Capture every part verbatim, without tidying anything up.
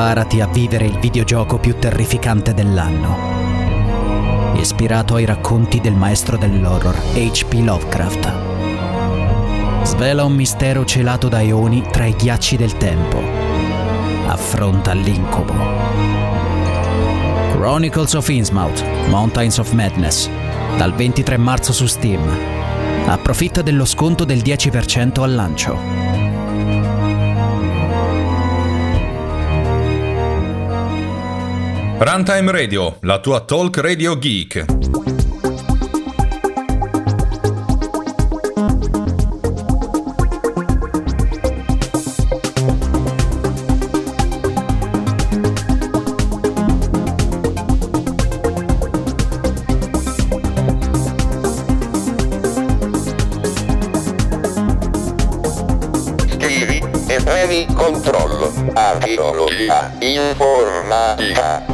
Preparati a vivere il videogioco più terrificante dell'anno, ispirato ai racconti del maestro dell'horror H P. Lovecraft. Svela un mistero celato da eoni tra i ghiacci del tempo. Affronta l'incubo. Chronicles of Innsmouth, Mountains of Madness, dal ventitré marzo su Steam. Approfitta dello sconto del dieci per cento al lancio. Runtime Radio, la tua talk radio geek. Scrivi e premi controllo. Archeologia Informatica.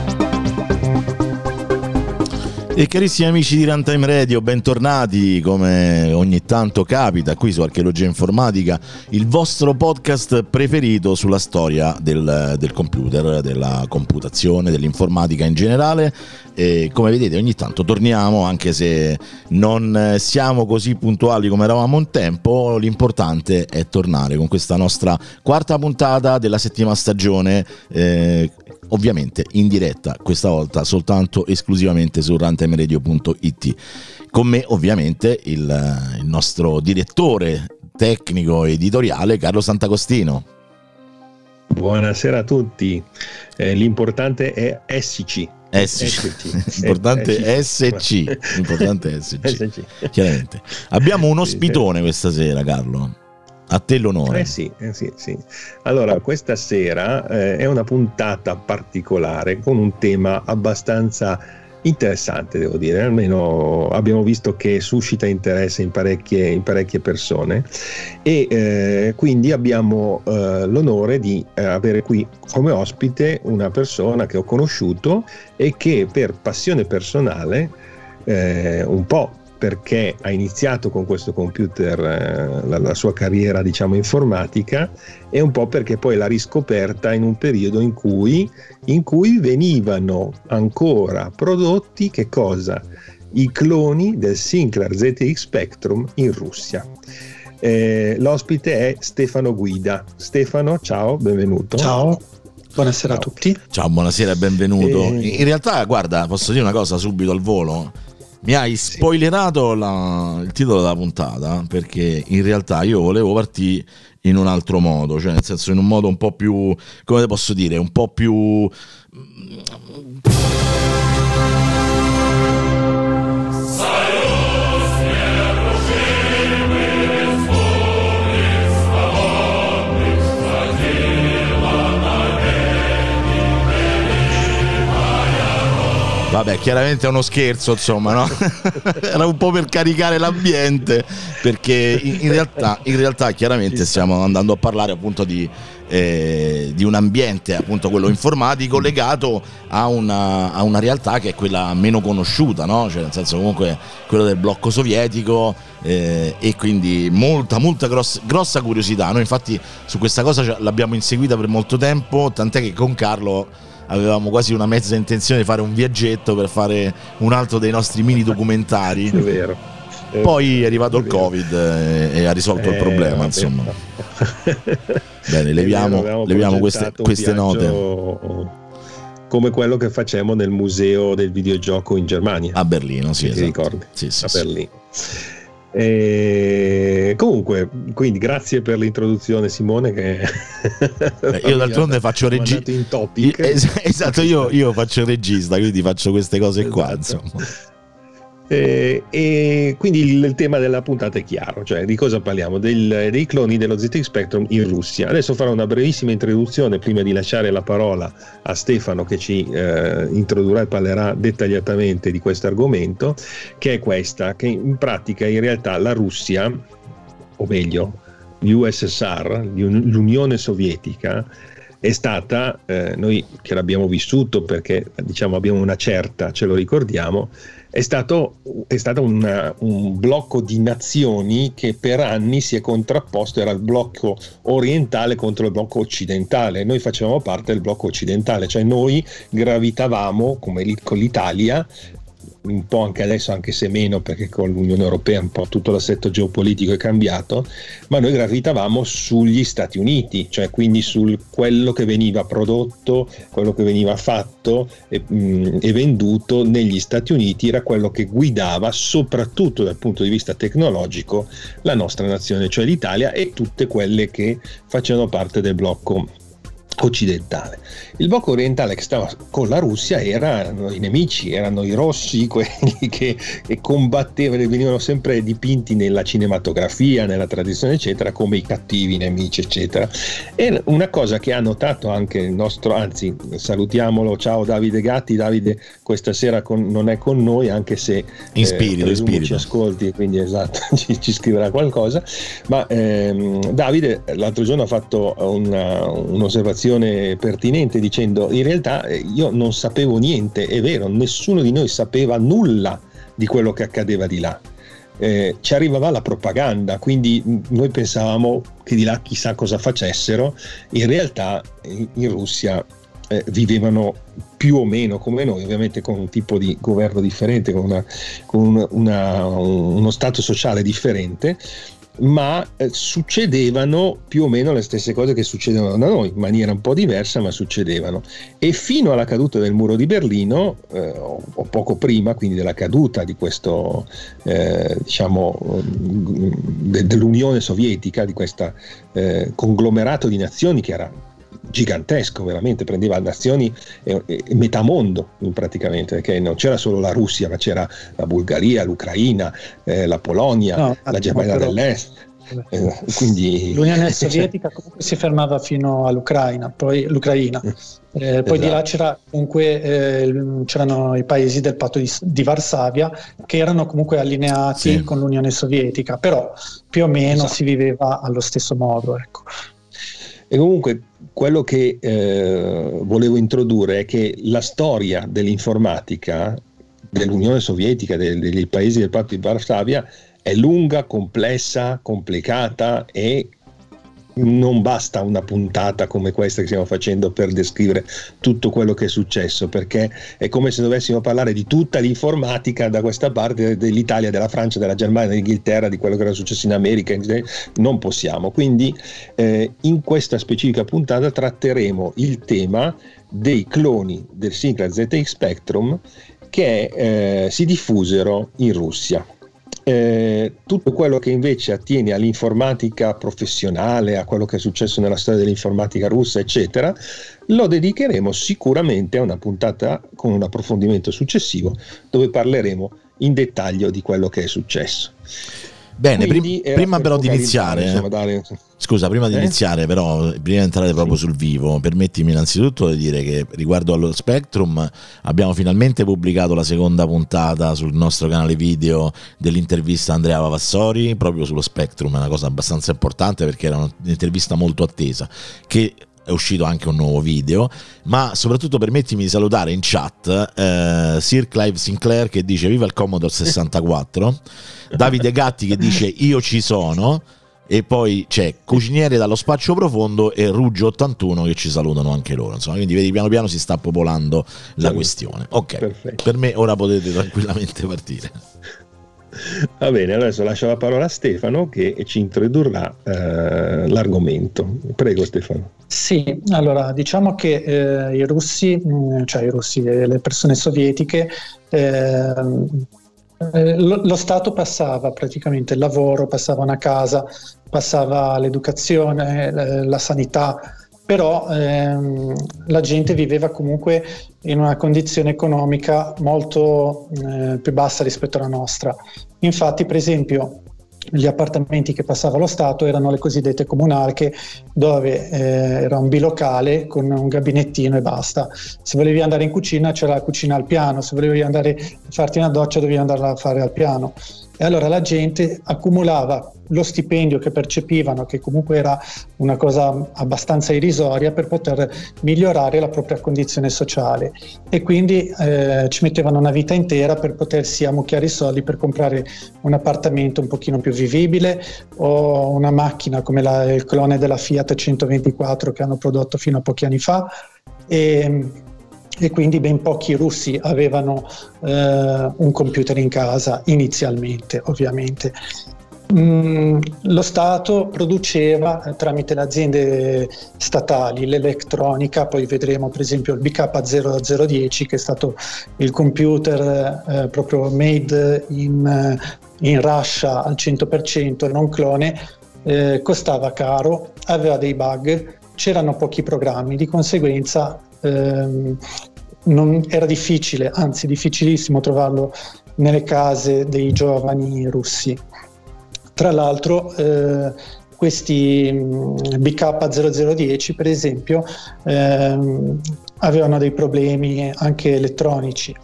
E carissimi amici di Runtime Radio, bentornati, come ogni tanto capita, qui su Archeologia Informatica, il vostro podcast preferito sulla storia del, del computer, della computazione, dell'informatica in generale. E come vedete ogni tanto torniamo, anche se non siamo così puntuali come eravamo un tempo, l'importante è tornare con questa nostra quarta puntata della settima stagione, eh, ovviamente in diretta, questa volta soltanto esclusivamente su runtime radio punto it. Con me ovviamente il, il nostro direttore tecnico editoriale Carlo Sant'Agostino. Buonasera a tutti, eh, l'importante è esserci. S C. Importante S C. Importante S C. Chiaramente. Abbiamo un ospitone questa sera, Carlo. A te l'onore. Eh sì, eh sì, sì. Allora, questa sera eh, è una puntata particolare con un tema abbastanza interessante, devo dire, almeno abbiamo visto che suscita interesse in parecchie, in parecchie persone e eh, quindi abbiamo eh, l'onore di eh, avere qui come ospite una persona che ho conosciuto e che per passione personale, eh, un po' perché ha iniziato con questo computer eh, la, la sua carriera, diciamo, informatica, e un po' perché poi l'ha riscoperta in un periodo in cui, in cui venivano ancora prodotti, che cosa? I cloni del Sinclair Z X Spectrum in Russia. Eh, l'ospite è Stefano Guida. Stefano, ciao, benvenuto. Ciao. Buonasera ciao. a tutti. Ciao, buonasera e benvenuto. E... In realtà, guarda, posso dire una cosa subito al volo? Mi hai spoilerato la, il titolo della puntata, perché in realtà io volevo partire in un altro modo, cioè nel senso in un modo un po' più, come te posso dire, un po' più... Vabbè, chiaramente è uno scherzo, insomma, no? Era un po' per caricare l'ambiente, perché in realtà, in realtà chiaramente stiamo andando a parlare appunto di, eh, di un ambiente, appunto quello informatico, legato a una, a una realtà che è quella meno conosciuta, no? Cioè nel senso comunque quello del blocco sovietico, eh, e quindi molta, molta gross, grossa curiosità. Noi infatti su questa cosa l'abbiamo inseguita per molto tempo, tant'è che con Carlo avevamo quasi una mezza intenzione di fare un viaggetto per fare un altro dei nostri mini documentari. È vero. Poi è arrivato è il Covid e, e ha risolto eh, il problema, insomma. Bene, leviamo, leviamo queste, queste note. Come quello che facciamo nel museo del videogioco in Germania. A Berlino, sì, esatto. Ti ricordi? Sì, sì, a sì. Berlino. E comunque, quindi grazie per l'introduzione, Simone. Che eh, io d'altronde faccio regista. Es- esatto, io, io faccio regista, quindi faccio queste cose esatto. qua. Insomma. E, e quindi il, il tema della puntata è chiaro, cioè di cosa parliamo? Del, dei cloni dello Z X Spectrum in Russia. Adesso farò una brevissima introduzione prima di lasciare la parola a Stefano, che ci eh, introdurrà e parlerà dettagliatamente di questo argomento, che è questa, che in pratica in realtà la Russia, o meglio l'U S S R, l'Unione Sovietica, è stata, eh, noi che l'abbiamo vissuto, perché diciamo abbiamo una certa, ce lo ricordiamo, è stato è stato una, un blocco di nazioni che per anni si è contrapposto, era il blocco orientale contro il blocco occidentale. Noi facevamo parte del blocco occidentale, cioè noi gravitavamo come con l'Italia, un po' anche adesso, anche se meno, perché con l'Unione Europea un po' tutto l'assetto geopolitico è cambiato, ma noi gravitavamo sugli Stati Uniti, cioè quindi sul quello che veniva prodotto, quello che veniva fatto e, mh, e venduto negli Stati Uniti era quello che guidava, soprattutto dal punto di vista tecnologico, la nostra nazione, cioè l'Italia e tutte quelle che facevano parte del blocco occidentale. Il blocco orientale che stava con la Russia erano i nemici, erano i rossi, quelli che, che combattevano e venivano sempre dipinti nella cinematografia, nella tradizione eccetera, come i cattivi nemici eccetera. E una cosa che ha notato anche il nostro, anzi salutiamolo, ciao Davide Gatti. Davide questa sera con, non è con noi, anche se in spirito, eh, in spirito. Ci ascolti, quindi esatto, ci, ci scriverà qualcosa, ma ehm, Davide l'altro giorno ha fatto una, un'osservazione pertinente dicendo: in realtà io non sapevo niente, è vero, nessuno di noi sapeva nulla di quello che accadeva di là, eh, ci arrivava la propaganda, quindi noi pensavamo che di là chissà cosa facessero, in realtà in Russia eh, vivevano più o meno come noi, ovviamente con un tipo di governo differente, con, una, con una, uno stato sociale differente, ma eh, succedevano più o meno le stesse cose che succedevano da noi, in maniera un po' diversa, ma succedevano. E fino alla caduta del muro di Berlino, eh, o, o poco prima, quindi della caduta di questo, eh, diciamo, de, dell'Unione Sovietica, di questo eh, conglomerato di nazioni che era gigantesco, veramente prendeva nazioni e, e metamondo praticamente, perché non c'era solo la Russia, ma c'era la Bulgaria, l'Ucraina, eh, la Polonia, no, la Germania però... dell'Est. Eh, quindi... L'Unione Sovietica comunque si fermava fino all'Ucraina, poi l'Ucraina, eh, poi esatto. Di là c'era comunque, eh, c'erano i paesi del patto di, di Varsavia che erano comunque allineati, sì, con l'Unione Sovietica, però più o meno esatto. Si viveva allo stesso modo, ecco. E comunque quello che eh, volevo introdurre è che la storia dell'informatica, dell'Unione Sovietica, dei, dei paesi del Patto di Varsavia è lunga, complessa, complicata e non basta una puntata come questa che stiamo facendo per descrivere tutto quello che è successo, perché è come se dovessimo parlare di tutta l'informatica da questa parte, dell'Italia, della Francia, della Germania, dell'Inghilterra, di quello che era successo in America. Non possiamo, quindi eh, in questa specifica puntata tratteremo il tema dei cloni del Sinclair Z X Spectrum che eh, si diffusero in Russia. Eh, tutto quello che invece attiene all'informatica professionale, a quello che è successo nella storia dell'informatica russa eccetera, lo dedicheremo sicuramente a una puntata con un approfondimento successivo dove parleremo in dettaglio di quello che è successo. Bene, prim- prima però di iniziare insomma, dare... scusa, prima di eh? iniziare però, prima di entrare proprio sul vivo, permettimi innanzitutto di dire che riguardo allo Spectrum abbiamo finalmente pubblicato la seconda puntata sul nostro canale video dell'intervista Andrea Vavassori proprio sullo Spectrum, è una cosa abbastanza importante perché era un'intervista molto attesa, che è uscito anche un nuovo video, ma soprattutto permettimi di salutare in chat eh, Sir Clive Sinclair che dice viva il Commodore sessantaquattro, Davide Gatti che dice io ci sono, e poi c'è Cuciniere dallo Spaccio Profondo e Ruggio ottantuno che ci salutano anche loro, insomma, quindi vedi piano piano si sta popolando la questione. Ok, perfetto. Per me ora potete tranquillamente partire. Va bene, adesso lascio la parola a Stefano che ci introdurrà eh, l'argomento. Prego Stefano. Sì, allora diciamo che eh, i russi, cioè i russi, le persone sovietiche, eh, lo, lo Stato passava praticamente il lavoro, passava una casa, passava l'educazione, eh, la sanità, però ehm, la gente viveva comunque in una condizione economica molto eh, più bassa rispetto alla nostra. Infatti, per esempio, gli appartamenti che passava lo Stato erano le cosiddette comunarche, dove eh, era un bilocale con un gabinettino e basta. Se volevi andare in cucina c'era la cucina al piano, se volevi andare a farti una doccia dovevi andarla a fare al piano. E allora la gente accumulava lo stipendio che percepivano, che comunque era una cosa abbastanza irrisoria, per poter migliorare la propria condizione sociale, e quindi eh, ci mettevano una vita intera per potersi ammucchiare i soldi per comprare un appartamento un pochino più vivibile o una macchina come la, il clone della Fiat centoventiquattro che hanno prodotto fino a pochi anni fa. E, e quindi ben pochi russi avevano eh, un computer in casa inizialmente, ovviamente. Mm, lo Stato produceva eh, tramite le aziende statali l'elettronica, poi vedremo per esempio il B K zero zero dieci che è stato il computer eh, proprio made in, in Russia al cento per cento, non clone, eh, costava caro, aveva dei bug, c'erano pochi programmi, di conseguenza ehm, non era difficile, anzi difficilissimo trovarlo nelle case dei giovani russi. Tra l'altro eh, questi B K zero zero dieci per esempio ehm, avevano dei problemi anche elettronici.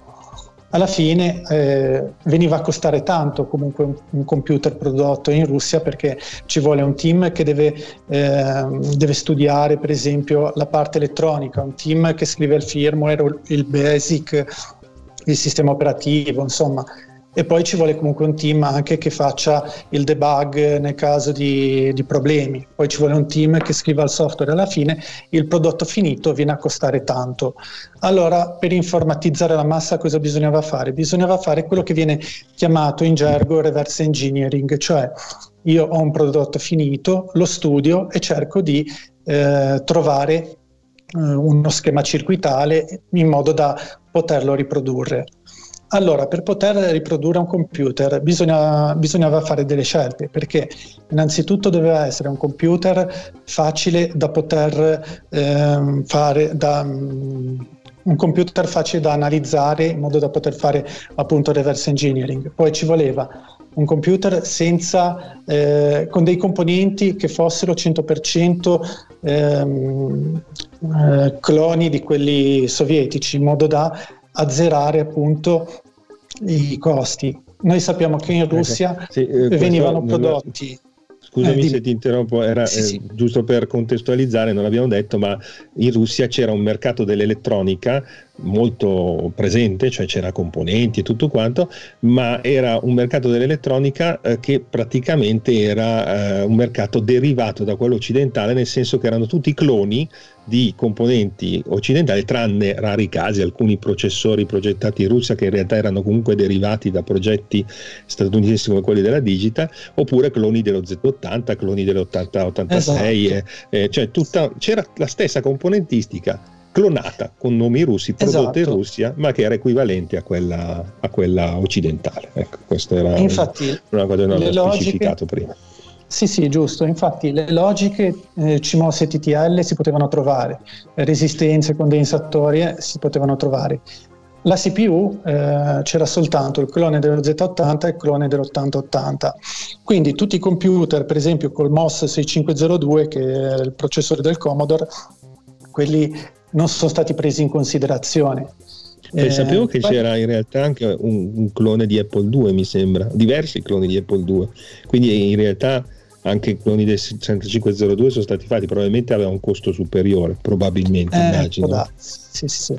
Alla fine eh, veniva a costare tanto comunque un, un computer prodotto in Russia, perché ci vuole un team che deve, eh, deve studiare per esempio la parte elettronica, un team che scrive il firmware, il basic, il sistema operativo, insomma. E poi ci vuole comunque un team anche che faccia il debug nel caso di, di problemi, poi ci vuole un team che scriva il software. Alla fine il prodotto finito viene a costare tanto. Allora, per informatizzare la massa cosa bisognava fare? Bisognava fare quello che viene chiamato in gergo reverse engineering, cioè io ho un prodotto finito, lo studio e cerco di eh, trovare eh, uno schema circuitale in modo da poterlo riprodurre. Allora, per poter riprodurre un computer bisogna, bisognava fare delle scelte, perché innanzitutto doveva essere un computer facile da poter eh, fare, da, um, un computer facile da analizzare in modo da poter fare appunto reverse engineering. Poi ci voleva un computer senza, eh, con dei componenti che fossero cento per cento ehm, eh, cloni di quelli sovietici, in modo da azzerare appunto i costi. Noi sappiamo che in Russia ecco, sì, eh, venivano prodotti lo... scusami eh, di... se ti interrompo, era sì, eh, sì. giusto per contestualizzare, non l'abbiamo detto, ma in Russia c'era un mercato dell'elettronica molto presente, cioè c'era componenti e tutto quanto, ma era un mercato dell'elettronica eh, che praticamente era eh, un mercato derivato da quello occidentale, nel senso che erano tutti cloni di componenti occidentali, tranne rari casi, alcuni processori progettati in Russia che in realtà erano comunque derivati da progetti statunitensi come quelli della Digital, oppure cloni dello Z ottanta, cloni dell'ottanta ottantasei, esatto. eh, eh, cioè tutta, c'era la stessa componentistica clonata con nomi russi, prodotta esatto. in Russia, ma che era equivalente a quella, a quella occidentale. Ecco, questo era infatti, una cosa che non avevo specificato prima. Sì, sì, giusto. Infatti le logiche eh, C M O S e T T L si potevano trovare, resistenze, condensatori si potevano trovare. La C P U eh, c'era soltanto il clone dello Z ottanta e il clone dell'ottanta ottanta, quindi tutti i computer, per esempio col M O S sessantacinque zero due, che è il processore del Commodore, quelli non sono stati presi in considerazione. Beh, eh, sapevo che poi c'era in realtà anche un, un clone di Apple due, mi sembra, diversi cloni di Apple due, quindi in realtà anche i cloni del sessantacinque zero due sono stati fatti, probabilmente aveva un costo superiore, probabilmente, eh, immagino. Da, sì, sì.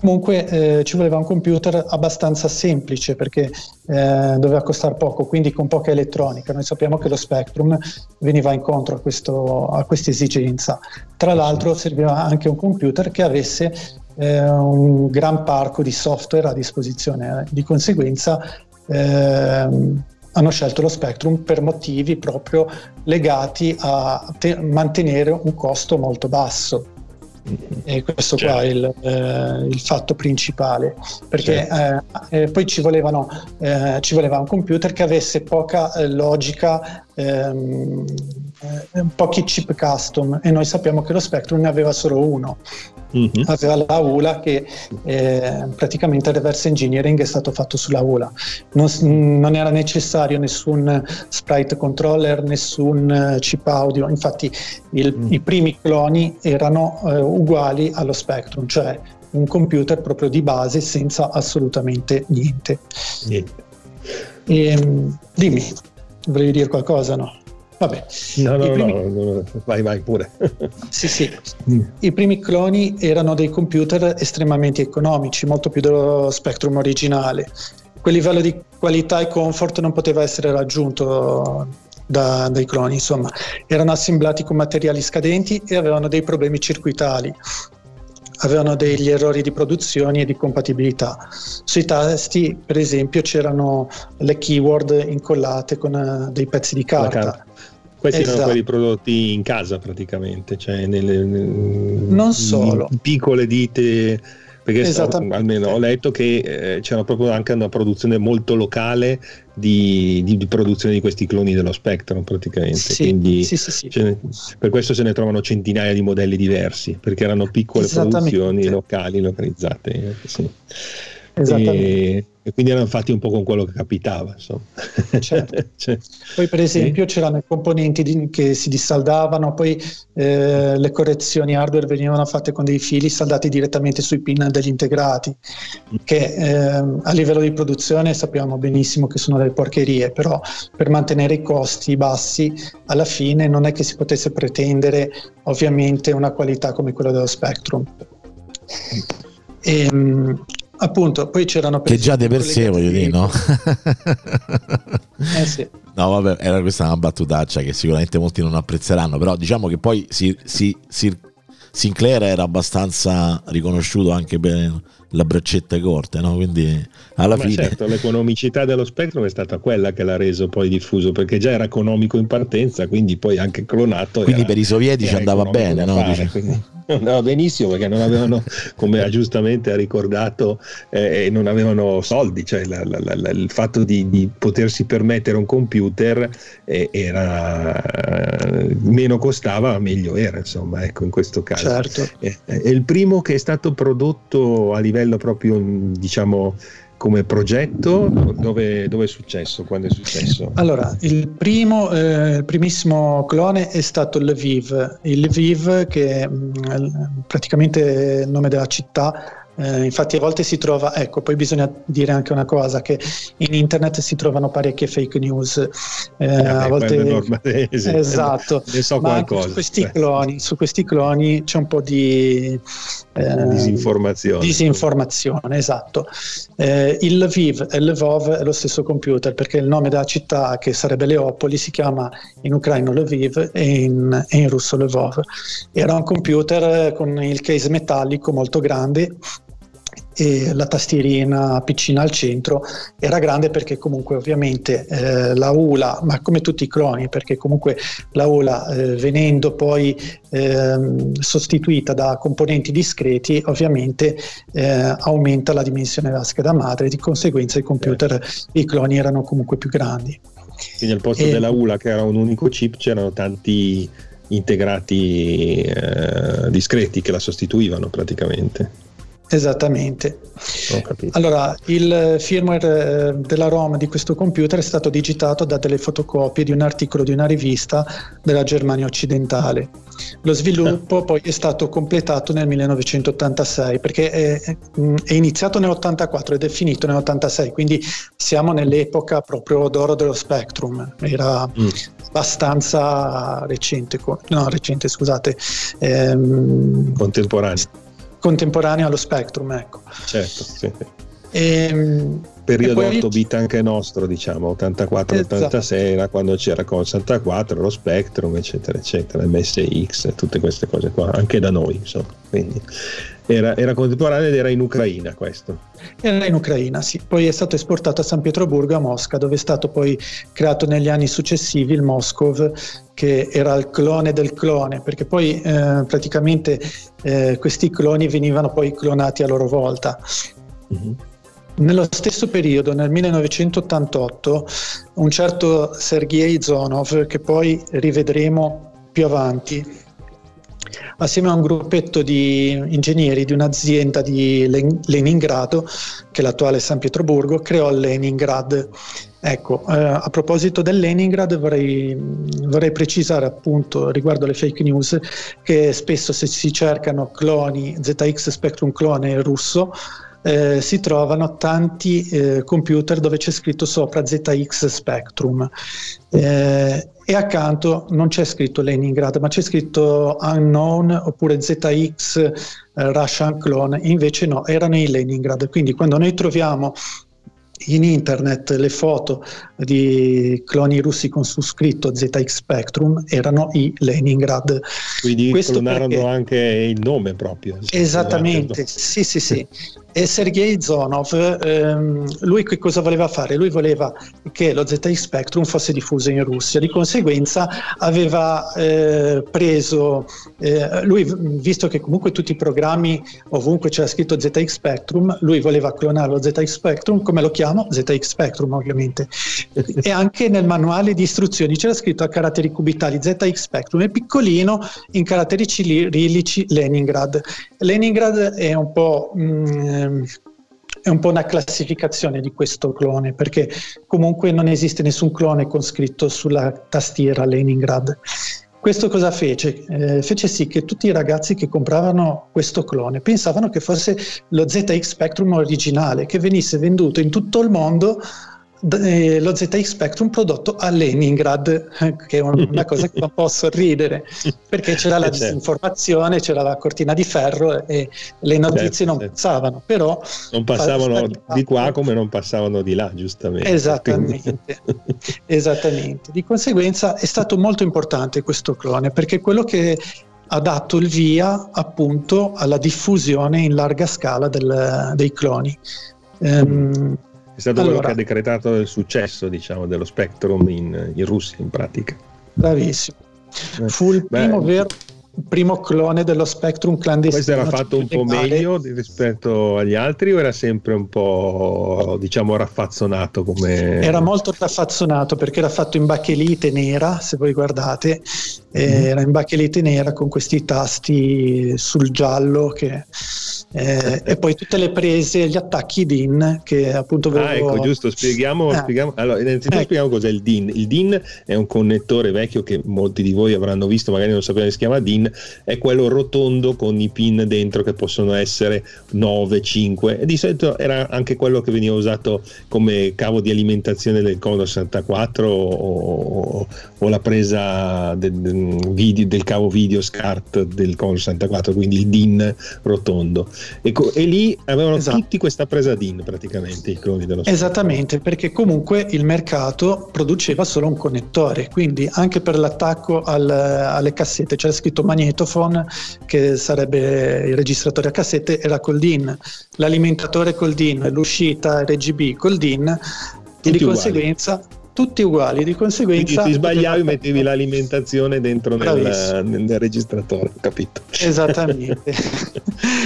Comunque eh, ci voleva un computer abbastanza semplice, perché eh, doveva costare poco, quindi con poca elettronica. Noi sappiamo che lo Spectrum veniva incontro a, questo, a questa esigenza. Tra l'altro serviva anche un computer che avesse eh, un gran parco di software a disposizione, di conseguenza eh, hanno scelto lo Spectrum per motivi proprio legati a te- mantenere un costo molto basso. E questo certo. qua è il, eh, il fatto principale, perché certo. eh, eh, poi ci volevano eh, ci voleva un computer che avesse poca eh, logica, ehm, eh, pochi chip custom, e noi sappiamo che lo Spectrum ne aveva solo uno. Mm-hmm. Aveva la U L A, che eh, praticamente il reverse engineering è stato fatto sulla U L A, non, non era necessario nessun sprite controller, nessun chip audio. Infatti il, mm. i primi cloni erano eh, uguali allo Spectrum, cioè un computer proprio di base senza assolutamente niente, niente. E, dimmi, volevi dire qualcosa, no? Vabbè. No, no, primi... no, no, vai, vai pure. Sì, sì. Mm. I primi cloni erano dei computer estremamente economici, molto più dello Spectrum originale. Quel livello di qualità e comfort non poteva essere raggiunto da, dai cloni, insomma. Erano assemblati con materiali scadenti e avevano dei problemi circuitali. Avevano degli errori di produzione e di compatibilità. Sui tasti, per esempio, c'erano le keyword incollate con uh, dei pezzi di carta. carta. Questi esatto. erano quelli prodotti in casa praticamente, cioè nelle, nelle non solo. piccole dite, perché almeno ho letto che eh, c'era proprio anche una produzione molto locale di, di, di produzione di questi cloni dello Spectrum praticamente, sì, quindi sì, sì, sì. Ne, per questo se ne trovano centinaia di modelli diversi, perché erano piccole produzioni locali, localizzate, sì. E, e quindi erano fatti un po' con quello che capitava, insomma. Certo. Cioè, poi per esempio sì. c'erano i componenti di, che si dissaldavano, poi eh, le correzioni hardware venivano fatte con dei fili saldati direttamente sui pin degli integrati, che eh, a livello di produzione sappiamo benissimo che sono delle porcherie, però per mantenere i costi bassi alla fine non è che si potesse pretendere ovviamente una qualità come quella dello Spectrum. E, appunto, poi c'erano che già di per sé, voglio dire, no? Eh sì. No, vabbè, era questa una battutaccia che sicuramente molti non apprezzeranno, però diciamo che poi si, si, si, Sinclair era abbastanza riconosciuto anche per la braccetta corta, no? Quindi alla Ma fine certo, l'economicità dello Spectrum è stata quella che l'ha reso poi diffuso, perché già era economico in partenza, quindi poi anche clonato, quindi era, per i sovietici andava bene, no? Fare, quindi andava benissimo, perché non avevano, come giustamente ha ricordato, eh, non avevano soldi, cioè la, la, la, il fatto di, di potersi permettere un computer eh, era meno costava, meglio era, insomma, ecco, in questo caso. Certo. Eh, è il primo che è stato prodotto a livello proprio, diciamo, come progetto, dove, dove è successo? Quando è successo? Allora, il primo, eh, il primissimo clone è stato Lviv, il Lviv che è mh, praticamente il nome della città. Eh, infatti a volte si trova, ecco, poi bisogna dire anche una cosa, che in internet si trovano parecchie fake news, eh, eh, a volte esatto, ne so ma qualcosa. Su questi cloni, su questi cloni c'è un po' di eh, disinformazione. Disinformazione, esatto. Eh, il Lviv e Lvov è lo stesso computer, perché il nome della città, che sarebbe Leopoli, si chiama in ucraino Lviv e in, e in russo Lvov. Era un computer con il case metallico molto grande e la tastierina piccina al centro. Era grande perché comunque ovviamente eh, la ULA, ma come tutti i cloni, perché comunque la ULA eh, venendo poi eh, sostituita da componenti discreti ovviamente eh, aumenta la dimensione della scheda madre, di conseguenza i computer, sì. i cloni erano comunque più grandi. Quindi al posto e... della ULA, che era un unico chip, c'erano tanti integrati eh, discreti che la sostituivano praticamente. Esattamente. Allora, il firmware eh, della ROM di questo computer è stato digitato da delle fotocopie di un articolo di una rivista della Germania occidentale. Lo sviluppo eh. poi è stato completato nel millenovecentottantasei, perché è, è iniziato nell'ottantaquattro ed è finito nell'ottantasei, quindi siamo nell'epoca proprio d'oro dello Spectrum. Era mm. abbastanza recente, no recente scusate, ehm, contemporaneo. Contemporaneo allo Spectrum, ecco. Certo, sì. E, periodo e poi... otto bit anche nostro, diciamo, ottantaquattro ottantasei, esatto. Era quando c'era con sessantaquattro, lo Spectrum, eccetera, eccetera, M S X, tutte queste cose qua, anche da noi, insomma. Quindi era, era contemporaneo ed era in Ucraina questo. Era in Ucraina, sì. Poi è stato esportato a San Pietroburgo, a Mosca, dove è stato poi creato negli anni successivi il Moscov, che era il clone del clone, perché poi eh, praticamente eh, questi cloni venivano poi clonati a loro volta. Mm-hmm. Nello stesso periodo, nel millenovecentottantotto, un certo Sergei Zonov, che poi rivedremo più avanti, assieme a un gruppetto di ingegneri di un'azienda di Leningrado, che è l'attuale San Pietroburgo, creò Leningrad. Ecco, eh, a proposito del Leningrad vorrei, vorrei precisare appunto riguardo alle fake news che spesso se si cercano cloni, Z X Spectrum clone russo, eh, si trovano tanti eh, computer dove c'è scritto sopra Z X Spectrum, eh, e accanto non c'è scritto Leningrad, ma c'è scritto Unknown oppure Z X eh, Russian Clone. Invece no, erano i Leningrad. Quindi quando noi troviamo in internet le foto di cloni russi con su scritto Z X Spectrum, erano i Leningrad. Quindi clonarono perché... anche il nome proprio. Esattamente, sì sì sì. E Sergei Zonov, ehm, lui che cosa voleva fare? Lui voleva che lo Z X Spectrum fosse diffuso in Russia, di conseguenza aveva eh, preso, eh, lui visto che comunque tutti i programmi ovunque c'era scritto Z X Spectrum, lui voleva clonare lo Z X Spectrum, come lo chiamo? Z X Spectrum ovviamente, e anche nel manuale di istruzioni c'era scritto a caratteri cubitali Z X Spectrum e piccolino in caratteri cirillici Leningrad. Leningrad è un po'... Mh, è un po' una classificazione di questo clone, perché comunque non esiste nessun clone con scritto sulla tastiera Leningrad. Questo cosa fece? Eh, fece sì che tutti i ragazzi che compravano questo clone pensavano che fosse lo Z X Spectrum originale, che venisse venduto in tutto il mondo eh, lo Z X Spectrum prodotto a Leningrad, che è una cosa che non posso ridere, perché c'era la disinformazione, c'era la cortina di ferro e le notizie certo, non certo. passavano, però non passavano di qua come non passavano di là, giustamente. Esattamente, esattamente. Di conseguenza è stato molto importante questo clone, perché quello che ha dato il via appunto alla diffusione in larga scala del, dei cloni. Um, È stato allora, quello che ha decretato il successo, diciamo, dello Spectrum in, in Russia, in pratica. Bravissimo. Fu il primo, Beh, vero, primo clone dello Spectrum clandestino. Questo era fatto un po' meglio rispetto agli altri, o era sempre un po', diciamo, raffazzonato? Come... Era molto raffazzonato, perché era fatto in bachelite nera, se voi guardate. Mm. Era in bachelite nera con questi tasti sul giallo che... Eh, e poi tutte le prese, gli attacchi D I N che appunto avevo... Ah, ecco, giusto, spieghiamo, eh. spieghiamo. Allora, innanzitutto eh. spieghiamo cos'è il D I N. Il D I N è un connettore vecchio che molti di voi avranno visto, magari non sapevano che si chiama D I N, è quello rotondo con i pin dentro che possono essere nove, cinque, e di solito era anche quello che veniva usato come cavo di alimentazione del Condor sessantaquattro o, o la presa del, video, del cavo video SCART del Condor sessantaquattro, quindi il D I N rotondo. E, co- e lì avevano esatto. tutti questa presa D I N praticamente i cloni dello spazio. Esattamente, perché comunque il mercato produceva solo un connettore, quindi anche per l'attacco al, alle cassette c'era scritto magnetophone, che sarebbe il registratore a cassette, era col D I N, l'alimentatore col D I N, l'uscita R G B col D I N, tutti e di uguali. conseguenza tutti uguali, di conseguenza quindi ti sbagliavi, mettevi l'alimentazione dentro nel, nel registratore, capito? Esattamente.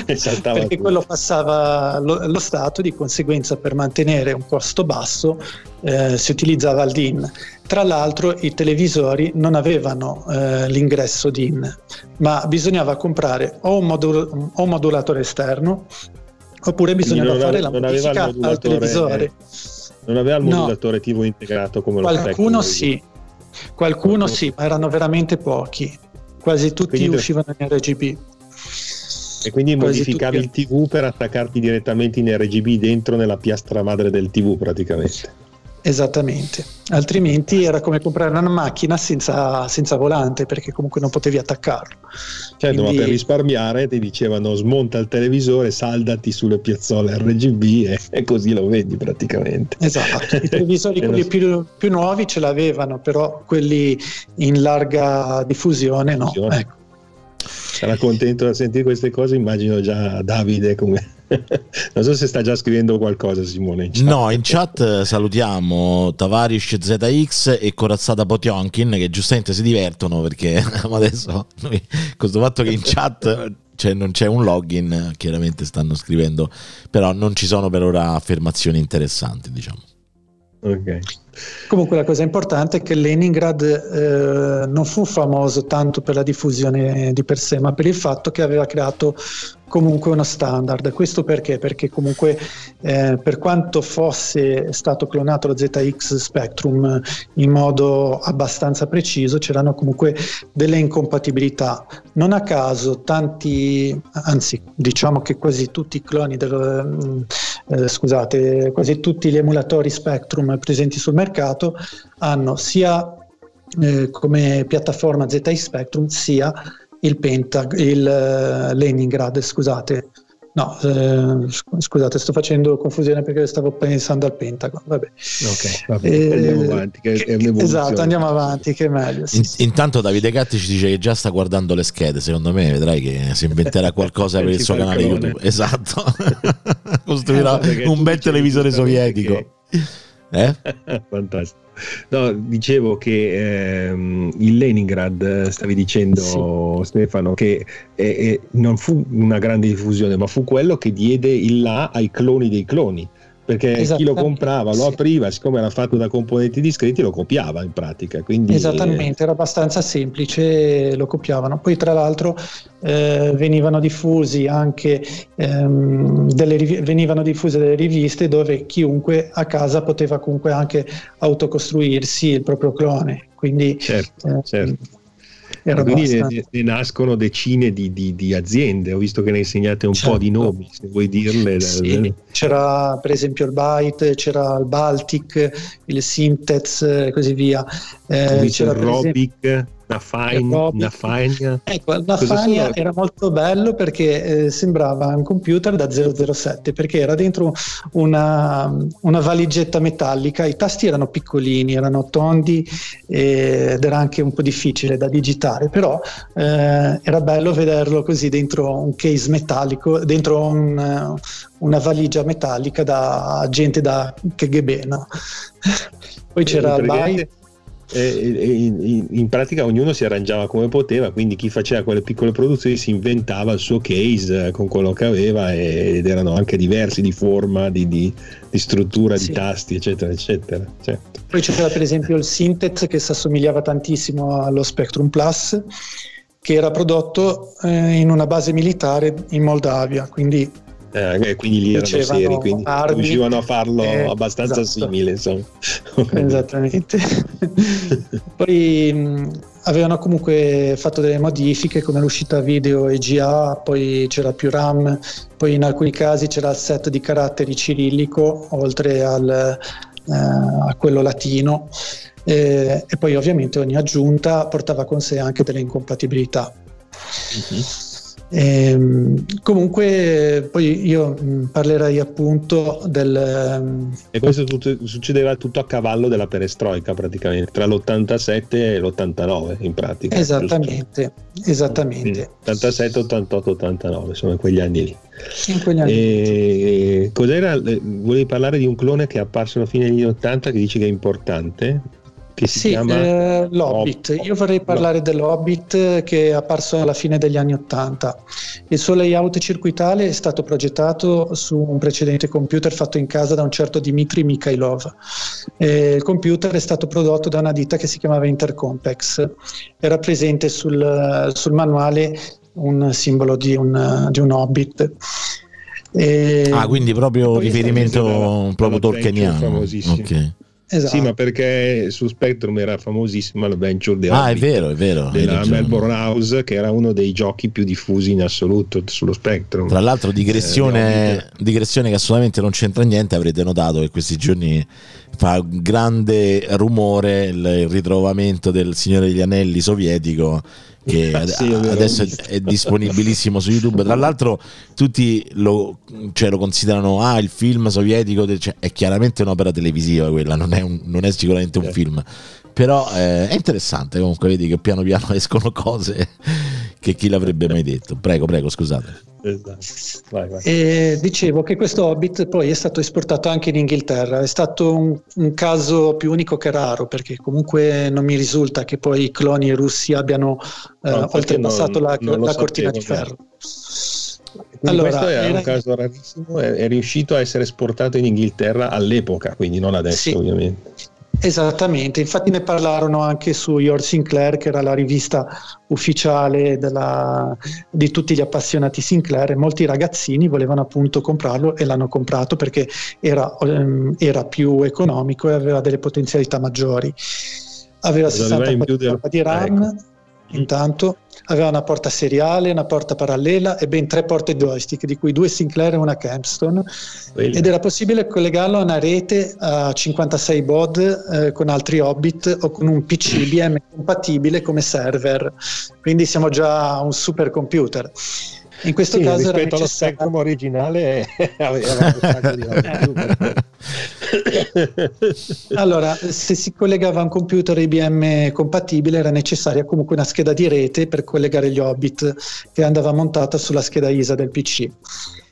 Perché tutto. Quello passava lo, lo stato, di conseguenza per mantenere un costo basso eh, si utilizzava il D I N. Tra l'altro i televisori non avevano eh, l'ingresso D I N, ma bisognava comprare o un, modul- o un modulatore esterno, oppure bisognava non fare non la modifica al televisore. Eh. Non aveva il modulatore no. T V integrato come qualcuno lo Qualcuno sì, qualcuno, qualcuno sì, ma erano veramente pochi. Quasi tutti quindi uscivano in R G B. E quindi quasi modificavi tutti. Il T V per attaccarti direttamente in R G B dentro nella piastra madre del T V praticamente. Esattamente, altrimenti era come comprare una macchina senza, senza volante, perché comunque non potevi attaccarlo. Certo, quindi... ma per risparmiare ti dicevano smonta il televisore, saldati sulle piazzole R G B e, e così lo vedi praticamente. Esatto, i televisori quelli più, più nuovi ce l'avevano, però quelli in larga diffusione no. Ecco. Sarà contento da sentire queste cose, immagino già Davide come... Non so se sta già scrivendo qualcosa Simone in chat. No, in chat salutiamo Tavaris Z X e Corazzata Potionkin, che giustamente si divertono perché adesso noi, questo fatto che in chat cioè, non c'è un login, chiaramente stanno scrivendo, però non ci sono per ora affermazioni interessanti, diciamo. Okay. Comunque la cosa importante è che Leningrad eh, non fu famoso tanto per la diffusione di per sé, ma per il fatto che aveva creato comunque uno standard. Questo perché? Perché comunque eh, per quanto fosse stato clonato lo Z X Spectrum in modo abbastanza preciso, c'erano comunque delle incompatibilità. Non a caso tanti, anzi diciamo che quasi tutti i cloni del, eh, scusate, quasi tutti gli emulatori Spectrum presenti sul mercato hanno sia eh, come piattaforma Z X Spectrum sia il Pentagon, il uh, Leningrad, scusate, no, eh, scusate, sto facendo confusione perché stavo pensando al Pentagon, vabbè. Ok, vabbè, eh, andiamo avanti, che è un'evoluzione. Esatto, andiamo avanti, che è meglio. Sì, In, sì. Intanto Davide Gatti ci dice che già sta guardando le schede, secondo me vedrai che si inventerà qualcosa per il suo canale YouTube. Esatto, costruirà eh, un bel televisore sovietico. Che... Eh? Fantastico. No, dicevo che ehm, il Leningrad, stavi dicendo, sì, Stefano, che eh, eh, non fu una grande diffusione, ma fu quello che diede il là ai cloni dei cloni, perché chi lo comprava lo apriva, siccome era fatto da componenti discreti lo copiava in pratica, quindi esattamente, eh... era abbastanza semplice, lo copiavano. Poi tra l'altro eh, venivano diffusi anche ehm, delle riv- venivano diffuse delle riviste dove chiunque a casa poteva comunque anche autocostruirsi il proprio clone, quindi certo, eh, certo. Quindi ne, ne nascono decine di, di, di aziende. Ho visto che ne insegnate un certo po' di nomi, se vuoi dirle. Sì. C'era per esempio il Byte, c'era il Baltic, il Syntex e così via. Eh, c'era il Robic, Nafagna. Ecco, Nafagna era molto bello perché eh, sembrava un computer da zero zero sette, perché era dentro una, una valigetta metallica, i tasti erano piccolini, erano tondi eh, ed era anche un po' difficile da digitare, però eh, era bello vederlo così dentro un case metallico, dentro un, una valigia metallica da gente da K G B, no? Poi c'era Byte. In, in pratica ognuno si arrangiava come poteva, quindi chi faceva quelle piccole produzioni si inventava il suo case con quello che aveva, ed erano anche diversi di forma, di, di, di struttura, sì, di tasti, eccetera eccetera, certo. Poi c'era per esempio il Syntex che si assomigliava tantissimo allo Spectrum Plus, che era prodotto eh, in una base militare in Moldavia, quindi Eh, quindi lì erano seri, quindi armi, riuscivano a farlo eh, abbastanza, esatto, simile, insomma. Esattamente. Poi mh, avevano comunque fatto delle modifiche come l'uscita video E G A, poi c'era più RAM, poi in alcuni casi c'era il set di caratteri cirillico oltre al, eh, a quello latino, eh, e poi ovviamente ogni aggiunta portava con sé anche delle incompatibilità. Mm-hmm. E, comunque poi io parlerei appunto del... E questo tutto, succedeva tutto a cavallo della perestroica praticamente, tra l'ottantasette e l'ottantanove in pratica. Esattamente, esattamente. ottantasette, ottantotto, ottantanove, insomma in quegli anni lì. In quegli anni. E, cos'era? Volevi parlare di un clone che è apparso alla fine degli ottanta che dici che è importante? Che si sì, chiama eh, l'Hobbit. Io vorrei parlare no. dell'Hobbit che è apparso alla fine degli anni Ottanta. Il suo layout circuitale è stato progettato su un precedente computer fatto in casa da un certo Dimitri Mikhailov. Eh, il computer è stato prodotto da una ditta che si chiamava Intercomplex. Era presente sul, sul manuale un simbolo di un, di un Hobbit. Eh, ah, quindi proprio riferimento proprio tolkieniano. Ok. Esatto. Sì, ma perché su Spectrum era famosissima la venture di Hobbit, ah, è vero, è vero, della Melbourne House, che era uno dei giochi più diffusi in assoluto sullo Spectrum. Tra l'altro digressione, eh, digressione che assolutamente non c'entra niente, avrete notato che questi giorni fa grande rumore il ritrovamento del Signore degli Anelli sovietico, che ah, sì, adesso è, è disponibilissimo su YouTube. Tra l'altro tutti lo, cioè, lo considerano ah il film sovietico, cioè, è chiaramente un'opera televisiva quella, non è, un, non è sicuramente un eh. film, però eh, è interessante comunque, vedi che piano piano escono cose che chi l'avrebbe mai detto. Prego, prego, scusate. Vai, vai. E dicevo che questo Hobbit poi è stato esportato anche in Inghilterra. È stato un, un caso più unico che raro, perché comunque non mi risulta che poi i cloni russi abbiano eh, no, oltrepassato non, la, non la cortina sapevo, di ferro. Allora, questo è era... un caso rarissimo, è, è riuscito a essere esportato in Inghilterra all'epoca, quindi non adesso, sì, ovviamente. Esattamente, infatti ne parlarono anche su Your Sinclair, che era la rivista ufficiale della, di tutti gli appassionati Sinclair, e molti ragazzini volevano appunto comprarlo e l'hanno comprato perché era, um, era più economico e aveva delle potenzialità maggiori. Aveva sessantaquattro del... di RAM, ecco. Intanto aveva una porta seriale, una porta parallela e ben tre porte joystick, di cui due Sinclair e una Campstone. Bene. Ed era possibile collegarlo a una rete a cinquantasei baud eh, con altri Hobbit o con un P C B M compatibile come server, quindi siamo già a un super computer. In questo sì, caso rispetto allo Spectrum originale aveva un di allora, se si collegava a un computer I B M compatibile era necessaria comunque una scheda di rete per collegare gli Hobbit, che andava montata sulla scheda I S A del P C.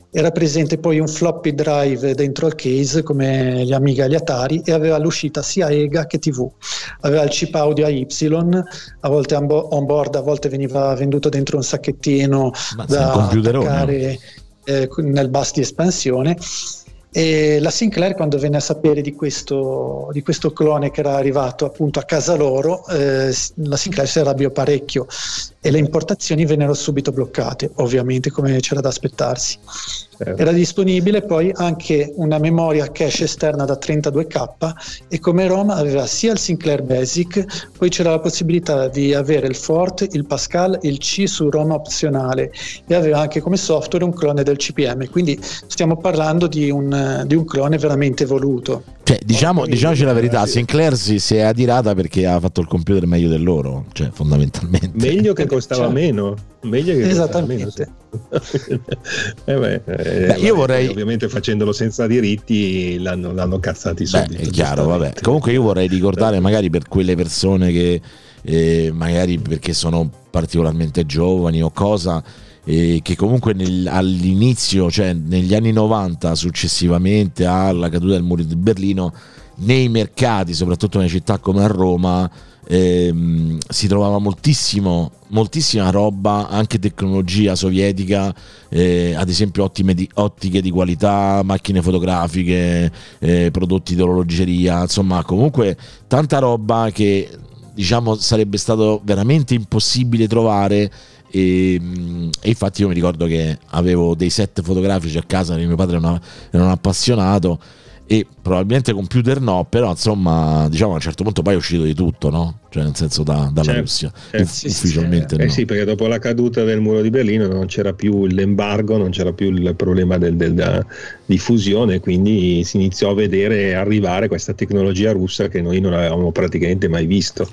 Era presente poi un floppy drive dentro il case come gli Amiga e gli Atari, e aveva l'uscita sia E G A che T V. Aveva il chip audio A Y, a volte on board, a volte veniva venduto dentro un sacchettino Ma da attaccare eh, nel bus di espansione. E la Sinclair, quando venne a sapere di questo, di questo clone che era arrivato appunto a casa loro, eh, la Sinclair si arrabbiò parecchio e le importazioni vennero subito bloccate, ovviamente, come c'era da aspettarsi. Certo. Era disponibile poi anche una memoria cache esterna da trentadue K e come ROM aveva sia il Sinclair Basic, poi c'era la possibilità di avere il Fort, il Pascal, il C su ROM opzionale, e aveva anche come software un clone del C P M, quindi stiamo parlando di un di un clone veramente evoluto. Cioè, diciamo, diciamoci la verità, Sinclair si, si è adirata perché ha fatto il computer meglio del loro, cioè fondamentalmente meglio che costava cioè. meno meglio che esattamente costava meno, sì. eh beh, eh, beh, io vorrei, ovviamente facendolo senza diritti l'hanno, l'hanno cazzati subito, beh, è chiaro, vabbè. Comunque io vorrei ricordare magari per quelle persone che eh, magari perché sono particolarmente giovani o cosa, e che comunque nel, all'inizio, cioè negli anni novanta, successivamente alla caduta del muro di Berlino, nei mercati, soprattutto nelle città come a Roma, ehm, si trovava moltissimo, moltissima roba, anche tecnologia sovietica, eh, ad esempio ottime di, ottiche di qualità, macchine fotografiche, eh, prodotti di orologeria, insomma comunque tanta roba che diciamo sarebbe stato veramente impossibile trovare. E, e infatti io mi ricordo che avevo dei set fotografici a casa, mio padre era, una, era un appassionato, e probabilmente computer no, però insomma diciamo a un certo punto poi è uscito di tutto, no? Cioè nel senso da, dalla certo, Russia certo, Uff, sì, ufficialmente sì, no. Eh sì, perché dopo la caduta del muro di Berlino non c'era più l'embargo, non c'era più il problema del, del, della diffusione, quindi si iniziò a vedere arrivare questa tecnologia russa che noi non avevamo praticamente mai visto,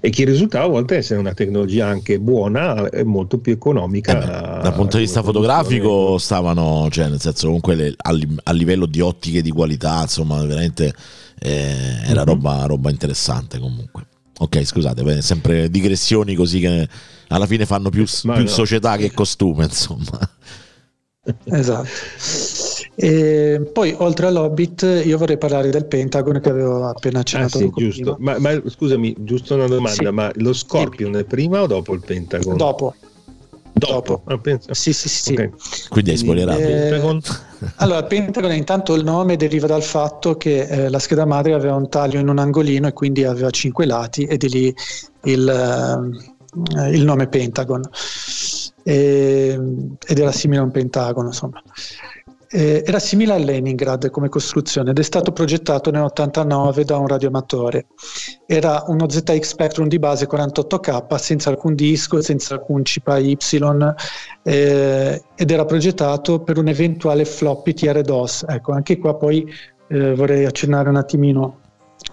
e che risultava a volte essere una tecnologia anche buona e molto più economica. Eh, dal punto di vista fotografico stavano, cioè nel senso comunque le, a, a livello di ottiche di qualità, insomma veramente eh, era roba, roba interessante comunque. Ok, scusate, sempre digressioni così che alla fine fanno più, più no. società che costume, insomma. Esatto. E poi oltre all'Hobbit io vorrei parlare del Pentagon che avevo appena accennato. Ah, sì, giusto. Ma, ma scusami, giusto una domanda, sì. ma lo Scorpion è prima o dopo il Pentagon? Dopo. Dopo, dopo. sì sì sì, okay. Quindi hai spoilerato eh, Pentagon. Allora il Pentagon, intanto il nome deriva dal fatto che eh, la scheda madre aveva un taglio in un angolino e quindi aveva cinque lati, e di lì il, eh, il nome Pentagon, e, ed era simile a un pentagono, insomma. Era simile a Leningrad come costruzione ed è stato progettato nel ottantanove da un radioamatore. Era uno Z X Spectrum di base quarantotto K, senza alcun disco, senza alcun chip A Y, eh, ed era progettato per un eventuale floppy T R DOS. Ecco, anche qua poi eh, vorrei accennare un attimino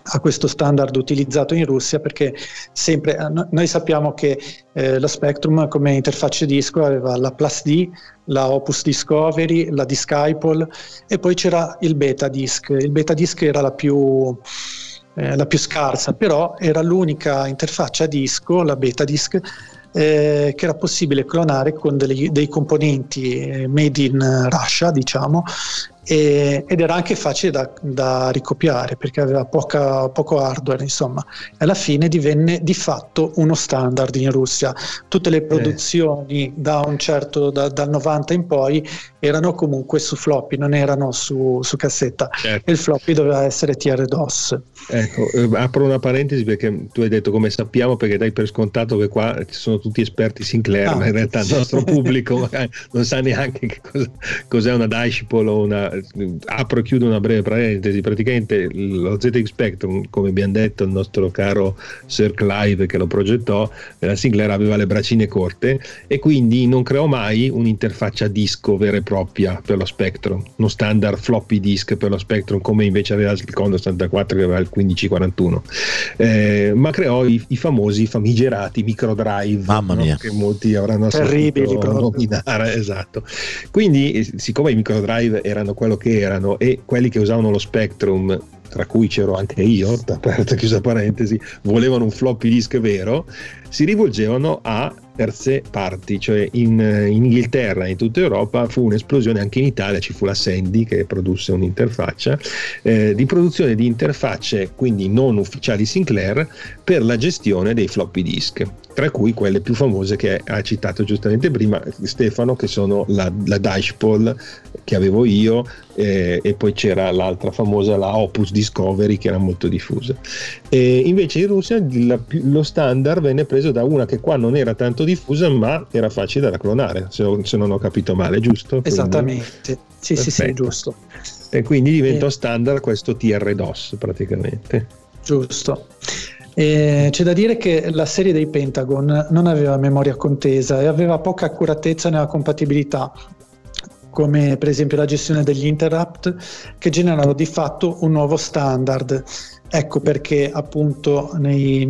a questo standard utilizzato in Russia, perché sempre noi sappiamo che eh, lo Spectrum come interfaccia disco aveva la Plus D, la Opus Discovery, la Disciple, e poi c'era il Beta Disk. Il Beta Disk era la più eh, la più scarsa, però era l'unica interfaccia disco, la Beta Disk, eh, che era possibile clonare con dei, dei componenti eh, made in Russia, diciamo, e, ed era anche facile da, da ricopiare perché aveva poca, poco hardware, insomma. Alla fine divenne di fatto uno standard in Russia. Tutte le produzioni eh. da un certo da, dal novanta in poi erano comunque su floppy, non erano su, su cassetta, certo. E il floppy doveva essere T R DOS. Ecco, eh, apro una parentesi perché tu hai detto come sappiamo, perché dai per scontato che qua ci sono tutti esperti Sinclair, ah, ma in realtà sì. Il nostro pubblico non sa neanche che cosa, cos'è una Dashpol o una... Apro e chiudo una breve parentesi, praticamente lo Z X Spectrum, come abbiamo detto, il nostro caro Sir Clive che lo progettò, la Sinclair aveva le bracine corte e quindi non creò mai un'interfaccia disco vera e propria per lo Spectrum, uno standard floppy disk per lo Spectrum come invece aveva il Condor settantaquattro che aveva il quindici quarantuno, eh, ma creò i, i famosi famigerati micro drive, mamma mia, no? Che molti avranno sentito nominare, esatto. Quindi siccome i micro drive erano quello che erano e quelli che usavano lo Spectrum, tra cui c'ero anche io, aperta chiusa parentesi, volevano un floppy disk vero, si rivolgevano a terze parti, cioè in, in Inghilterra, in tutta Europa fu un'esplosione, anche in Italia ci fu la Sandy che produsse un'interfaccia eh, di produzione di interfacce quindi non ufficiali Sinclair per la gestione dei floppy disk, tra cui quelle più famose che ha citato giustamente prima Stefano, che sono la, la Dashpol che avevo io eh, e poi c'era l'altra famosa, la Opus Discovery, che era molto diffusa. E invece in Russia la, lo standard venne preso da una che qua non era tanto diffusa ma era facile da clonare, se, se non ho capito male, giusto? Esattamente, sì, sì, sì, giusto. E quindi diventò eh. standard questo T R DOS praticamente. Giusto. Eh, c'è da dire che la serie dei Pentagon non aveva memoria contesa e aveva poca accuratezza nella compatibilità, come per esempio la gestione degli interrupt, che generano di fatto un nuovo standard. Ecco perché appunto nei,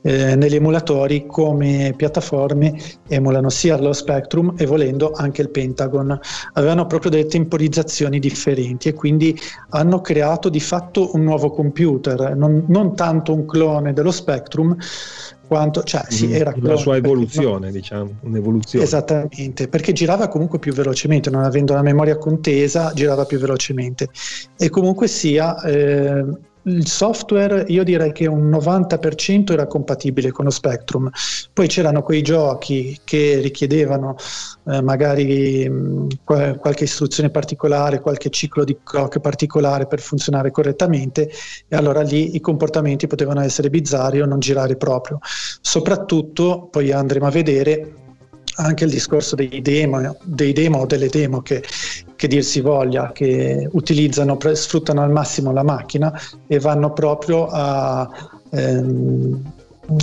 eh, negli emulatori come piattaforme emulano sia lo Spectrum e volendo anche il Pentagon, avevano proprio delle temporizzazioni differenti e quindi hanno creato di fatto un nuovo computer, non, non tanto un clone dello Spectrum quanto, cioè sì, era la sua evoluzione, no, diciamo, un'evoluzione. Esattamente, perché girava comunque più velocemente, non avendo la memoria contesa girava più velocemente e comunque sia eh, il software io direi che un novanta per cento era compatibile con lo Spectrum, poi c'erano quei giochi che richiedevano eh, magari mh, qualche istruzione particolare, qualche ciclo di clock particolare per funzionare correttamente e allora lì i comportamenti potevano essere bizzarri o non girare proprio, soprattutto poi andremo a vedere anche il discorso dei demo, dei demo o delle demo che, che dir si voglia, che utilizzano, sfruttano al massimo la macchina e vanno proprio a ehm,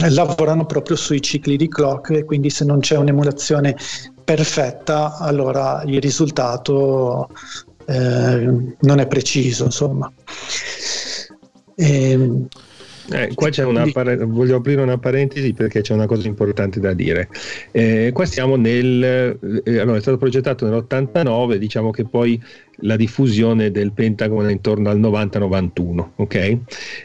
lavorano proprio sui cicli di clock e quindi se non c'è un'emulazione perfetta allora il risultato eh, non è preciso, insomma. E, Eh, qua c'è una par- voglio aprire una parentesi perché c'è una cosa importante da dire. Eh, qua siamo nel eh, allora è stato progettato nell'ottantanove, diciamo che poi la diffusione del Pentagon è intorno al novanta novantuno, ok?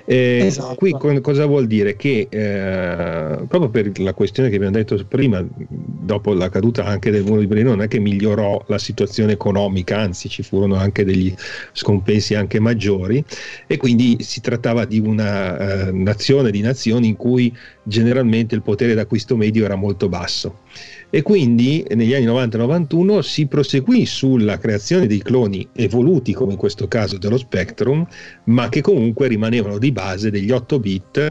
Eh, esatto. Qui con, cosa vuol dire? Che eh, proprio per la questione che abbiamo detto prima, dopo la caduta anche del muro di Berlino non è che migliorò la situazione economica, anzi ci furono anche degli scompensi anche maggiori e quindi si trattava di una eh, nazione di nazioni in cui generalmente il potere d'acquisto medio era molto basso. E quindi negli anni novanta novantuno si proseguì sulla creazione dei cloni evoluti, come in questo caso dello Spectrum, ma che comunque rimanevano di base degli otto bit,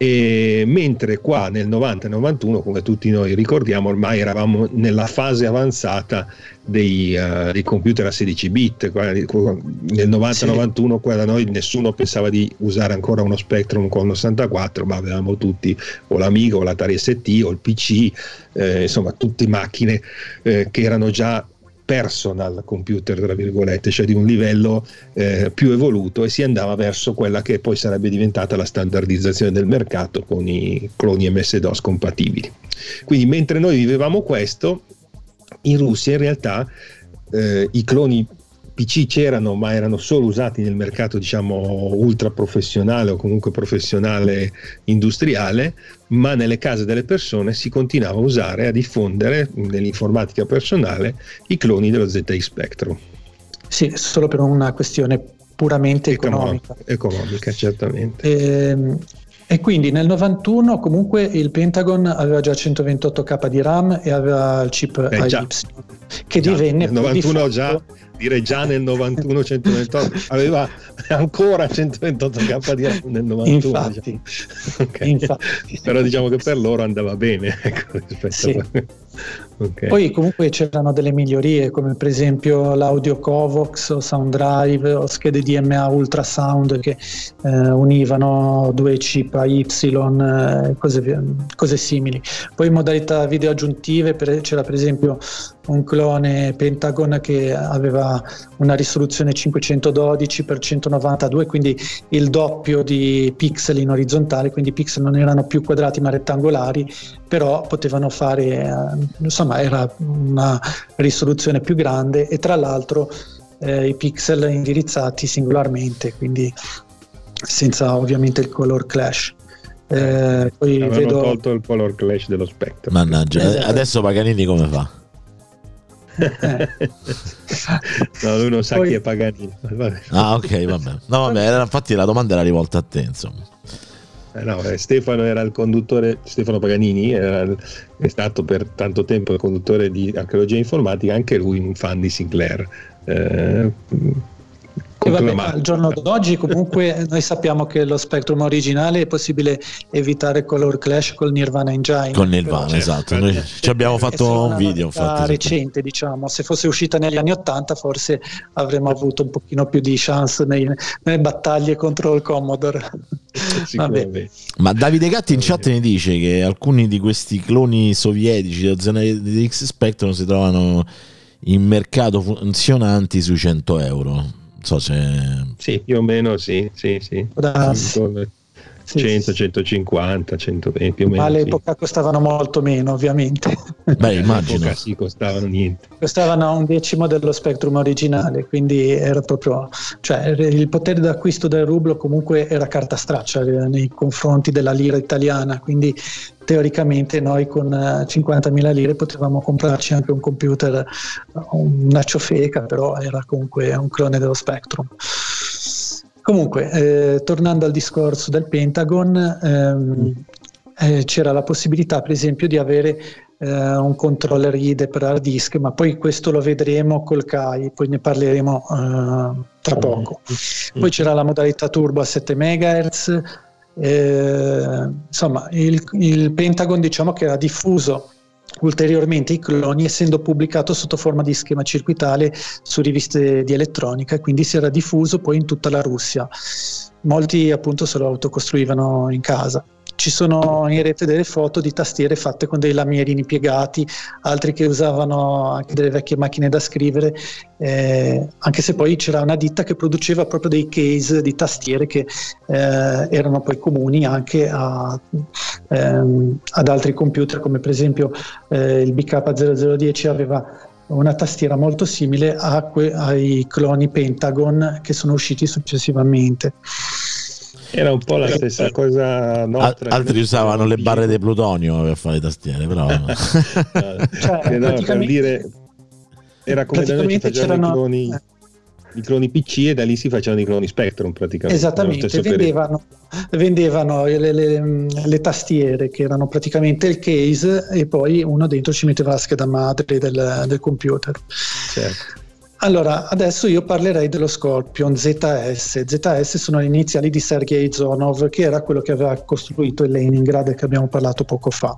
e mentre qua nel novanta novantuno, come tutti noi ricordiamo, ormai eravamo nella fase avanzata dei, uh, dei computer a sedici bit. Nel novanta novantuno sì. Qua da noi nessuno pensava di usare ancora uno Spectrum con ottantaquattro, ma avevamo tutti o l'Amiga o l'Atari S T o il P C, eh, insomma tutte macchine eh, che erano già personal computer, tra virgolette, cioè di un livello eh, più evoluto, e si andava verso quella che poi sarebbe diventata la standardizzazione del mercato con i cloni M S DOS compatibili. Quindi mentre noi vivevamo questo, in Russia in realtà eh, i cloni P C c'erano, ma erano solo usati nel mercato, diciamo, ultra professionale o comunque professionale industriale, ma nelle case delle persone si continuava a usare, a diffondere nell'informatica personale i cloni dello Z X Spectrum. Sì, solo per una questione puramente economica. Economica, certamente. E, e quindi nel novantuno comunque il Pentagon aveva già centoventotto K di RAM e aveva il chip eh, A Y. che già, divenne nel novantuno di già, direi già nel novantuno centoventotto aveva ancora centoventotto kappa di RAM nel novantuno infatti, diciamo. Okay. Infatti. Però diciamo che per loro andava bene, ecco, rispetto sì. a... Okay. Poi comunque c'erano delle migliorie, come per esempio l'audio Covox o SoundDrive o schede D M A Ultrasound che eh, univano due chip a Y, eh, cose, cose simili. Poi modalità video aggiuntive, per, c'era per esempio un clone Pentagon che aveva una risoluzione cinquecentododici per centonovantadue, quindi il doppio di pixel in orizzontale, quindi i pixel non erano più quadrati ma rettangolari, però potevano fare eh, insomma era una risoluzione più grande e tra l'altro eh, i pixel indirizzati singolarmente, quindi senza ovviamente il color clash. Eh, poi avevano vedo... tolto il color clash dello Spectrum. Mannaggia, esatto. Adesso Paganini come fa? Eh. No, lui non sa poi... chi è Paganini. Vabbè. Ah, ok, vabbè. No, vabbè, infatti la domanda era rivolta a te, insomma. No, Stefano era il conduttore, Stefano Paganini era, è stato per tanto tempo il conduttore di Archeologia Informatica, anche lui un fan di Sinclair. Eh, e vabbè, al giorno d'oggi comunque noi sappiamo che lo Spectrum originale è possibile evitare color clash col Nirvana Engine. Con Nirvana, però, esatto. Cioè, noi ci abbiamo fatto un video infatti, recente, esatto. Diciamo, se fosse uscita negli anni ottanta forse avremmo avuto un pochino più di chance nei, nelle battaglie contro il Commodore. Vabbè. Ma Davide Gatti in chat ne dice che alcuni di questi cloni sovietici della zona di X Spectrum si trovano in mercato funzionanti sui cento euro. Non so se sì, più o meno sì, sì, sì. Da... cento, centocinquanta, centoventi più o meno. Ma all'epoca sì. Costavano molto meno, ovviamente. Beh, immagino. Sì, costavano niente. Costavano un decimo dello Spectrum originale, quindi era proprio, cioè il potere d'acquisto del rublo comunque era carta straccia nei confronti della lira italiana, quindi teoricamente noi con cinquantamila lire potevamo comprarci anche un computer, una ciofeca, però era comunque un clone dello Spectrum. Comunque, eh, tornando al discorso del Pentagon, ehm, eh, c'era la possibilità per esempio di avere eh, un controller I D E per hard disk, ma poi questo lo vedremo col Kai, poi ne parleremo eh, tra poco. Poi c'era la modalità turbo a sette megahertz, eh, insomma il, il Pentagon diciamo che era diffuso ulteriormente i cloni, essendo pubblicato sotto forma di schema circuitale su riviste di elettronica, quindi si era diffuso poi in tutta la Russia. Molti appunto se lo autocostruivano in casa. Ci sono in rete delle foto di tastiere fatte con dei lamierini piegati, altri che usavano anche delle vecchie macchine da scrivere, eh, anche se poi c'era una ditta che produceva proprio dei case di tastiere che eh, erano poi comuni anche a, ehm, ad altri computer, come per esempio eh, il B K zero zero dieci aveva una tastiera molto simile a que- ai cloni Pentagon che sono usciti successivamente. Era un po' la stessa cosa nostra. Altri usavano le barre di plutonio per fare le tastiere, però no, cioè, no, per dire, era come da noi si facevano i cloni, i cloni P C e da lì si facevano i cloni Spectrum praticamente. Esattamente, vendevano, vendevano le, le, le tastiere che erano praticamente il case e poi uno dentro ci metteva la scheda madre del, del computer. Certo. Allora, adesso io parlerei dello Scorpion Z S. Z S sono le iniziali di Sergei Zonov, che era quello che aveva costruito il Leningrad, che abbiamo parlato poco fa.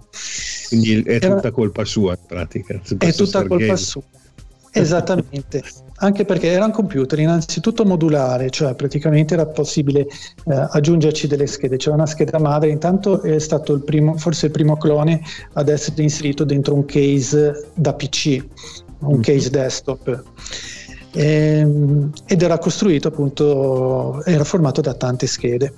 Quindi è tutta era... colpa sua, in pratica. È tutta Sergei. Colpa sua. Esattamente, anche perché era un computer innanzitutto modulare, cioè praticamente era possibile eh, aggiungerci delle schede, c'era una scheda madre, intanto è stato il primo, forse il primo clone ad essere inserito dentro un case da P C, un case desktop, e, ed era costruito appunto, era formato da tante schede.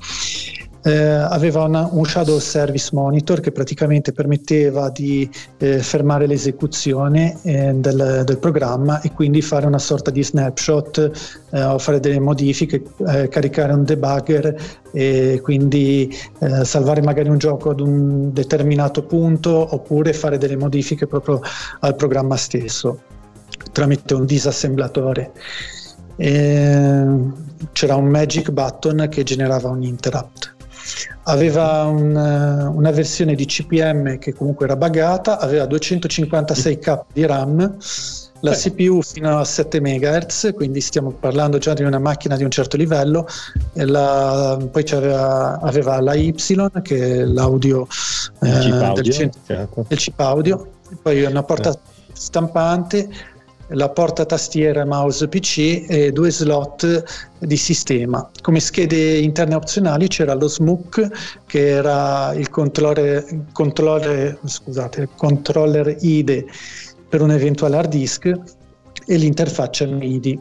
Eh, aveva una, un shadow service monitor che praticamente permetteva di eh, fermare l'esecuzione eh, del, del programma e quindi fare una sorta di snapshot eh, o fare delle modifiche, eh, caricare un debugger e quindi eh, salvare magari un gioco ad un determinato punto oppure fare delle modifiche proprio al programma stesso tramite un disassemblatore. Eh, c'era un magic button che generava un interrupt. Aveva un, una versione di C P M che comunque era buggata, aveva duecentocinquantasei kappa di RAM La C P U fino a sette megahertz, quindi stiamo parlando già di una macchina di un certo livello. La, poi c'aveva, aveva la Y, che è l'audio eh, audio, del, centro, certo. del chip audio, poi una porta eh. stampante, la porta tastiera mouse P C e due slot di sistema. Come schede interne opzionali c'era lo S M U C, che era il controller, controller, scusate, il controller I D E per un eventuale hard disk e l'interfaccia M I D I.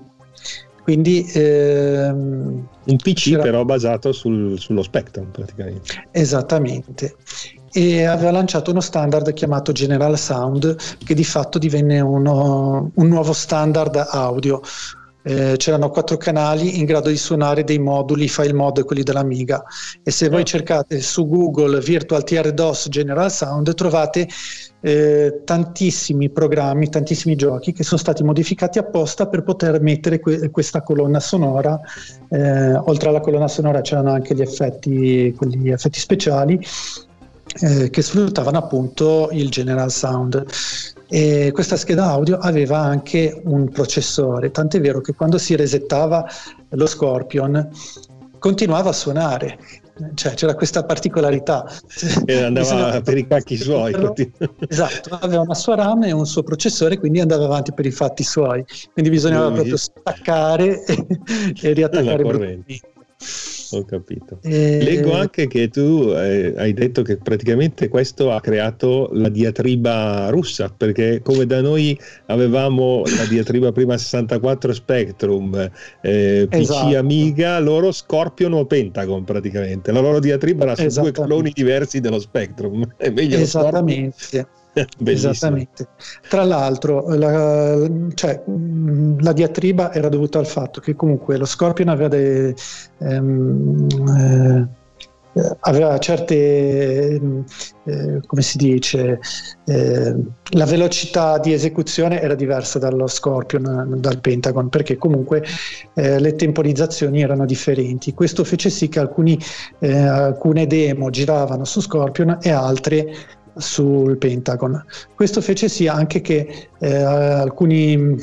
Quindi ehm, un P C c'era... però basato sul, sullo Spectrum praticamente. Esattamente. E aveva lanciato uno standard chiamato General Sound, che di fatto divenne uno, un nuovo standard audio. Eh, c'erano quattro canali in grado di suonare dei moduli, file mod, quelli dell'Amiga. E se voi cercate su Google Virtual T R DOS General Sound trovate Eh, tantissimi programmi, tantissimi giochi che sono stati modificati apposta per poter mettere que- questa colonna sonora. Eh, oltre alla colonna sonora c'erano anche gli effetti, quegli effetti speciali eh, che sfruttavano appunto il General Sound. E questa scheda audio aveva anche un processore, tant'è vero che quando si resettava lo Scorpion continuava a suonare. Cioè c'era questa particolarità e andava per i cacchi suoi. Esatto, aveva una sua RAM e un suo processore, quindi andava avanti per i fatti suoi, quindi bisognava no, proprio io... staccare e, e riattaccare brutalmente. Ho capito. E... leggo anche che tu eh, hai detto che praticamente questo ha creato la diatriba russa, perché come da noi avevamo la diatriba prima sessantaquattro Spectrum, eh, P C, esatto, Amiga, loro Scorpion o Pentagon praticamente, la loro diatriba era su due cloni diversi dello Spectrum. È meglio esattamente Scorpion. Bellissimo. Esattamente. Tra l'altro la, cioè, la diatriba era dovuta al fatto che comunque lo Scorpion aveva dei, ehm, eh, aveva certe eh, come si dice eh, la velocità di esecuzione era diversa dallo Scorpion, dal Pentagon, perché comunque eh, le temporizzazioni erano differenti. Questo fece sì che alcuni, eh, alcune demo giravano su Scorpion e altre sul Pentagon. Questo fece sì anche che eh, alcuni,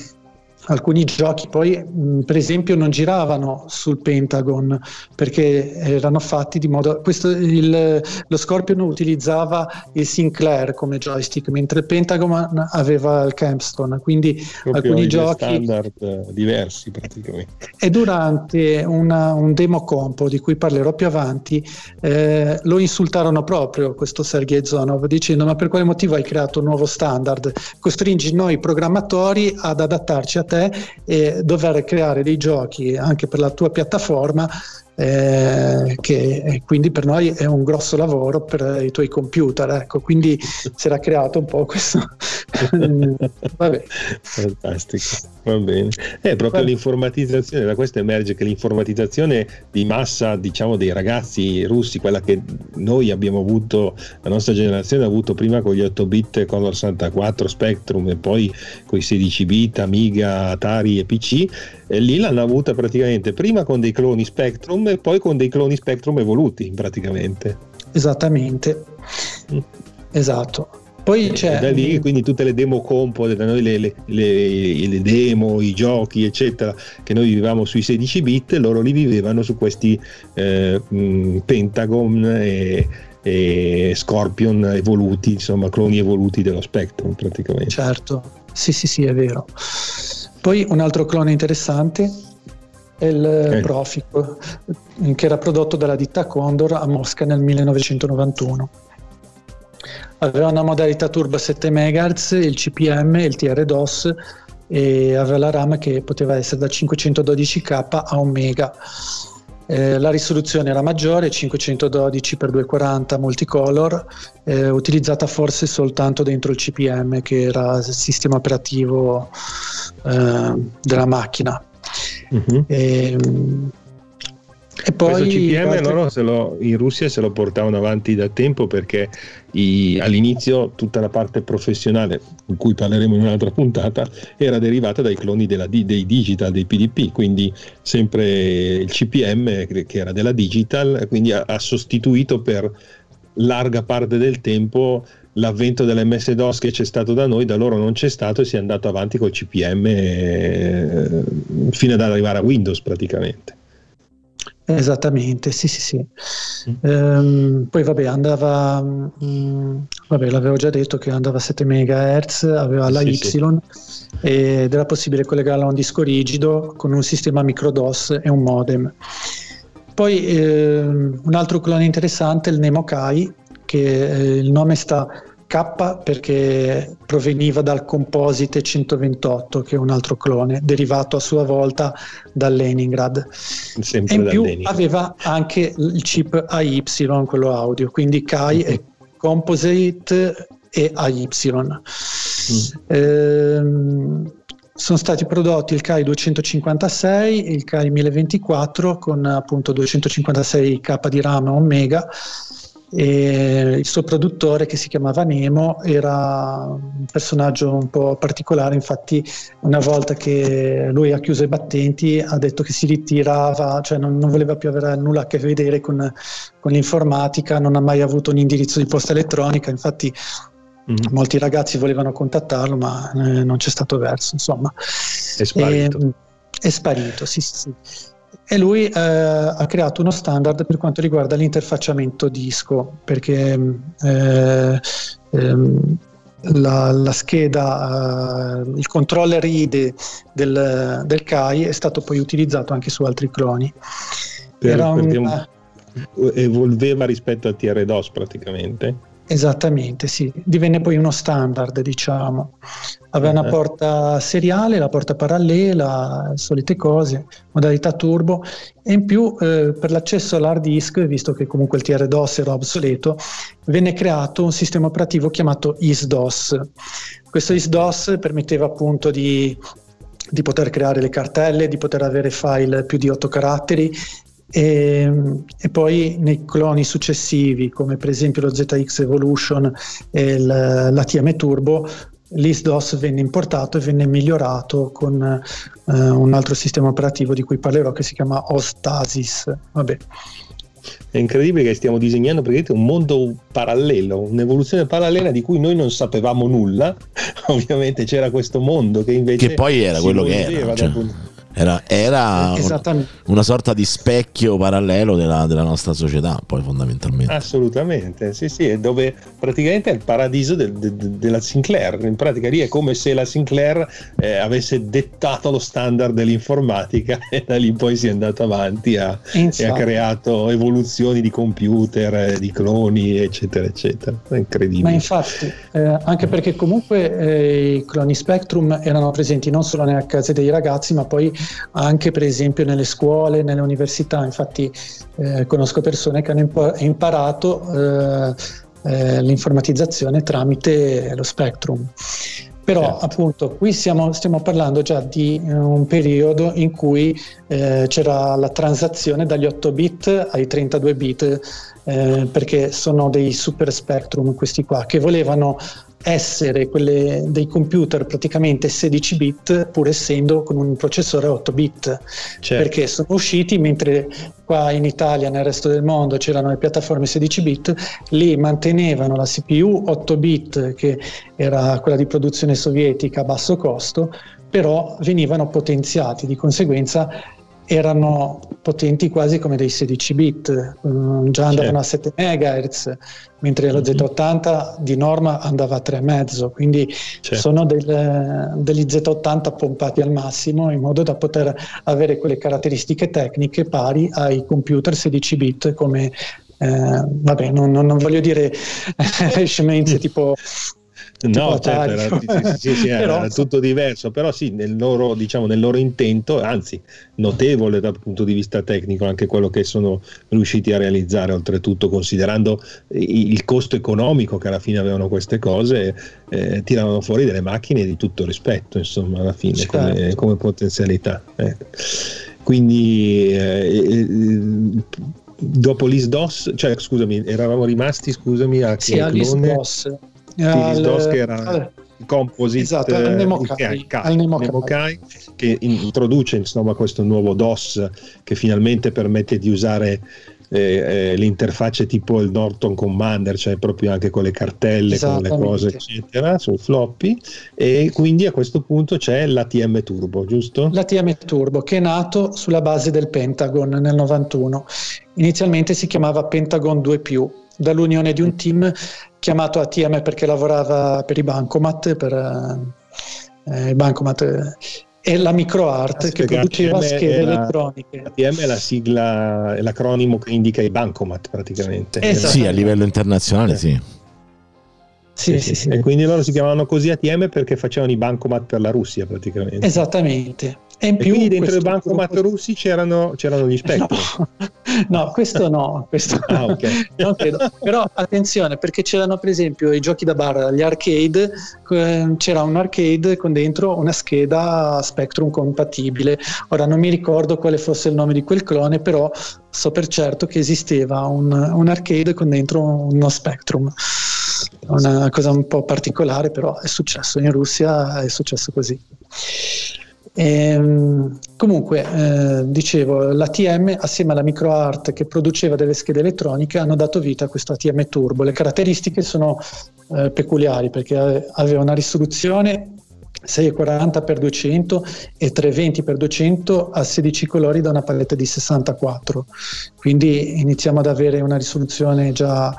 alcuni giochi poi mh, per esempio non giravano sul Pentagon perché erano fatti di modo questo il, lo Scorpion utilizzava il Sinclair come joystick, mentre il Pentagon aveva il Kempston, quindi proprio alcuni giochi standard diversi praticamente. E durante una, un demo compo di cui parlerò più avanti eh, lo insultarono proprio questo Sergei Zonov dicendo: ma per quale motivo hai creato un nuovo standard, costringi noi programmatori ad adattarci a te e dover creare dei giochi anche per la tua piattaforma eh, che quindi per noi è un grosso lavoro per i tuoi computer, ecco. Quindi si era creato un po' questo vabbè. Fantastico, va bene. È eh, proprio va l'informatizzazione, da questo emerge che l'informatizzazione di massa, diciamo, dei ragazzi russi, quella che noi abbiamo avuto, la nostra generazione ha avuto prima con gli otto bit Condor sessantaquattro Spectrum e poi con i sedici bit Amiga, Atari e P C, e lì l'hanno avuta praticamente prima con dei cloni Spectrum e poi con dei cloni Spectrum evoluti praticamente. Esattamente. Mm. Esatto. Poi c'è da lì, quindi tutte le demo compo da noi, le, le, le, le demo, i giochi eccetera che noi vivevamo sui sedici bit, loro li vivevano su questi eh, Pentagon e, e Scorpion evoluti, insomma cloni evoluti dello Spectrum praticamente. Certo, sì sì sì, è vero. Poi un altro clone interessante è il eh. Profico, che era prodotto dalla ditta Condor a Mosca nel millenovecentonovantuno. Aveva una modalità turbo a sette megahertz, il C P M, il T R DOS e aveva la RAM che poteva essere da cinquecentododici K a un mega. Eh, la risoluzione era maggiore, cinquecentododici per duecentoquaranta multicolor, eh, utilizzata forse soltanto dentro il C P M, che era il sistema operativo eh, della macchina. Uh-huh. E, e poi questo C P M parte... loro se lo, in Russia se lo portavano avanti da tempo, perché i, all'inizio tutta la parte professionale, di cui parleremo in un'altra puntata, era derivata dai cloni della, dei Digital, dei P D P, quindi sempre il C P M che era della Digital, quindi ha, ha sostituito per larga parte del tempo l'avvento dell'emme esse dos che c'è stato da noi, da loro non c'è stato, e si è andato avanti col C P M eh, fino ad arrivare a Windows praticamente. Esattamente, sì sì sì. Mm. Ehm, poi vabbè, andava mh, vabbè, l'avevo già detto che andava a sette megahertz, aveva la sì, Y sì. ed era possibile collegarla a un disco rigido con un sistema microDOS e un modem. Poi ehm, un altro clone interessante è il Nemo Kai, che eh, il nome sta K perché proveniva dal Composite centoventotto, che è un altro clone derivato a sua volta dal Leningrad. Sempre e in più Leningrad. Aveva anche il chip A Y, quello audio, quindi Kai mm-hmm. è Composite e A Y. mm. ehm, sono stati prodotti il Kai duecentocinquantasei e il Kai mille ventiquattro con appunto duecentocinquantasei kappa di RAM a un mega. E il suo produttore, che si chiamava Nemo, era un personaggio un po' particolare. Infatti una volta che lui ha chiuso i battenti ha detto che si ritirava, cioè non, non voleva più avere nulla a che vedere con, con l'informatica, non ha mai avuto un indirizzo di posta elettronica. Infatti mm-hmm. molti ragazzi volevano contattarlo, ma eh, non c'è stato verso, insomma è sparito, e, è sparito sì sì, sì. E lui eh, ha creato uno standard per quanto riguarda l'interfacciamento disco, perché eh, ehm, la, la scheda, eh, il controller I D E del, del Kai è stato poi utilizzato anche su altri cloni. Per, Era un, evolveva rispetto al T R DOS praticamente. Esattamente, sì. Divenne poi uno standard, diciamo. Aveva una porta seriale, la porta parallela, solite cose, modalità turbo, e in più eh, per l'accesso all'hard disk, visto che comunque il T R DOS era obsoleto, venne creato un sistema operativo chiamato I S DOS. Questo I S DOS permetteva appunto di, di poter creare le cartelle, di poter avere file più di otto caratteri. E, e poi nei cloni successivi, come per esempio lo Z X Evolution e l'A T M Turbo, l'I S DOS venne importato e venne migliorato con eh, un altro sistema operativo di cui parlerò, che si chiama Ostasis. Vabbè. È incredibile che stiamo disegnando praticamente un mondo parallelo, un'evoluzione parallela di cui noi non sapevamo nulla. Ovviamente c'era questo mondo che invece, che poi era quello che era, cioè. Era, era una sorta di specchio parallelo della, della nostra società, poi fondamentalmente. Assolutamente, sì sì, è dove praticamente è il paradiso del, de, de, della Sinclair. In pratica lì è come se la Sinclair eh, avesse dettato lo standard dell'informatica, e da lì poi si è andato avanti a, e ha creato evoluzioni di computer, di cloni, eccetera eccetera. È incredibile. Ma infatti eh, anche perché comunque eh, i cloni Spectrum erano presenti non solo nella casa dei ragazzi, ma poi anche per esempio nelle scuole, nelle università. Infatti eh, conosco persone che hanno imparato eh, eh, l'informatizzazione tramite lo Spectrum. Però certo. appunto qui siamo, stiamo parlando già di eh, un periodo in cui eh, c'era la transazione dagli otto bit ai trentadue bit, eh, perché sono dei super Spectrum questi qua, che volevano essere quelle dei computer praticamente sedici bit, pur essendo con un processore otto bit. Certo. Perché sono usciti mentre qua in Italia, nel resto del mondo, c'erano le piattaforme sedici bit, lì mantenevano la C P U otto bit, che era quella di produzione sovietica a basso costo, però venivano potenziati, di conseguenza erano potenti quasi come dei sedici bit, um, già andavano certo. a sette megahertz, mentre lo Z ottanta di norma andava a tre virgola cinque, quindi certo. sono del, degli Z ottanta pompati al massimo, in modo da poter avere quelle caratteristiche tecniche pari ai computer sedici bit, come eh, vabbè, non, non, non voglio dire scemenze tipo no, certo, era, sì, sì, sì, era però, tutto diverso, però sì, nel loro, diciamo, nel loro intento, anzi notevole dal punto di vista tecnico anche quello che sono riusciti a realizzare, oltretutto considerando il costo economico che alla fine avevano queste cose, eh, tiravano fuori delle macchine di tutto rispetto, insomma, alla fine certo. come, come potenzialità. Eh. Quindi eh, eh, dopo l'I S DOS, cioè scusami, eravamo rimasti, scusami, a sì, l'I S DOS. Al, DOS, che era al, Composite, esatto, al Nemo Kai, Kai, al Nemo Nemo Kai, che introduce insomma questo nuovo DOS che finalmente permette di usare eh, eh, l'interfaccia tipo il Norton Commander, cioè proprio anche con le cartelle, con le cose eccetera, sul floppy. E quindi a questo punto c'è l'A T M Turbo, giusto? L'A T M Turbo, che è nato sulla base del Pentagon nel novantuno. Inizialmente si chiamava Pentagon due più, dall'unione di un team chiamato A T M perché lavorava per i bancomat, per eh, i bancomat, e la MicroArt che produceva schede elettroniche. A T M è la sigla, è l'acronimo che indica i bancomat praticamente. Esatto. Sì, a livello internazionale, eh. sì. Sì, eh sì, sì, sì. E quindi loro si chiamavano così A T M perché facevano i bancomat per la Russia praticamente. Esattamente. E, in più e quindi dentro i bancomat gruppo... russi c'erano, c'erano gli Spectrum. No, no, questo no, questo ah, okay. non credo. Però attenzione, perché c'erano per esempio i giochi da bar, gli arcade, c'era un arcade con dentro una scheda Spectrum compatibile. Ora non mi ricordo quale fosse il nome di quel clone, però so per certo che esisteva un, un arcade con dentro uno Spectrum. Una cosa un po' particolare, però è successo in Russia, è successo così. E, comunque eh, dicevo, l'A T M assieme alla MicroArt che produceva delle schede elettroniche hanno dato vita a questo A T M Turbo. Le caratteristiche sono eh, peculiari perché aveva una risoluzione seicentoquaranta per duecento e trecentoventi per duecento a sedici colori da una palette di sessantaquattro, quindi iniziamo ad avere una risoluzione già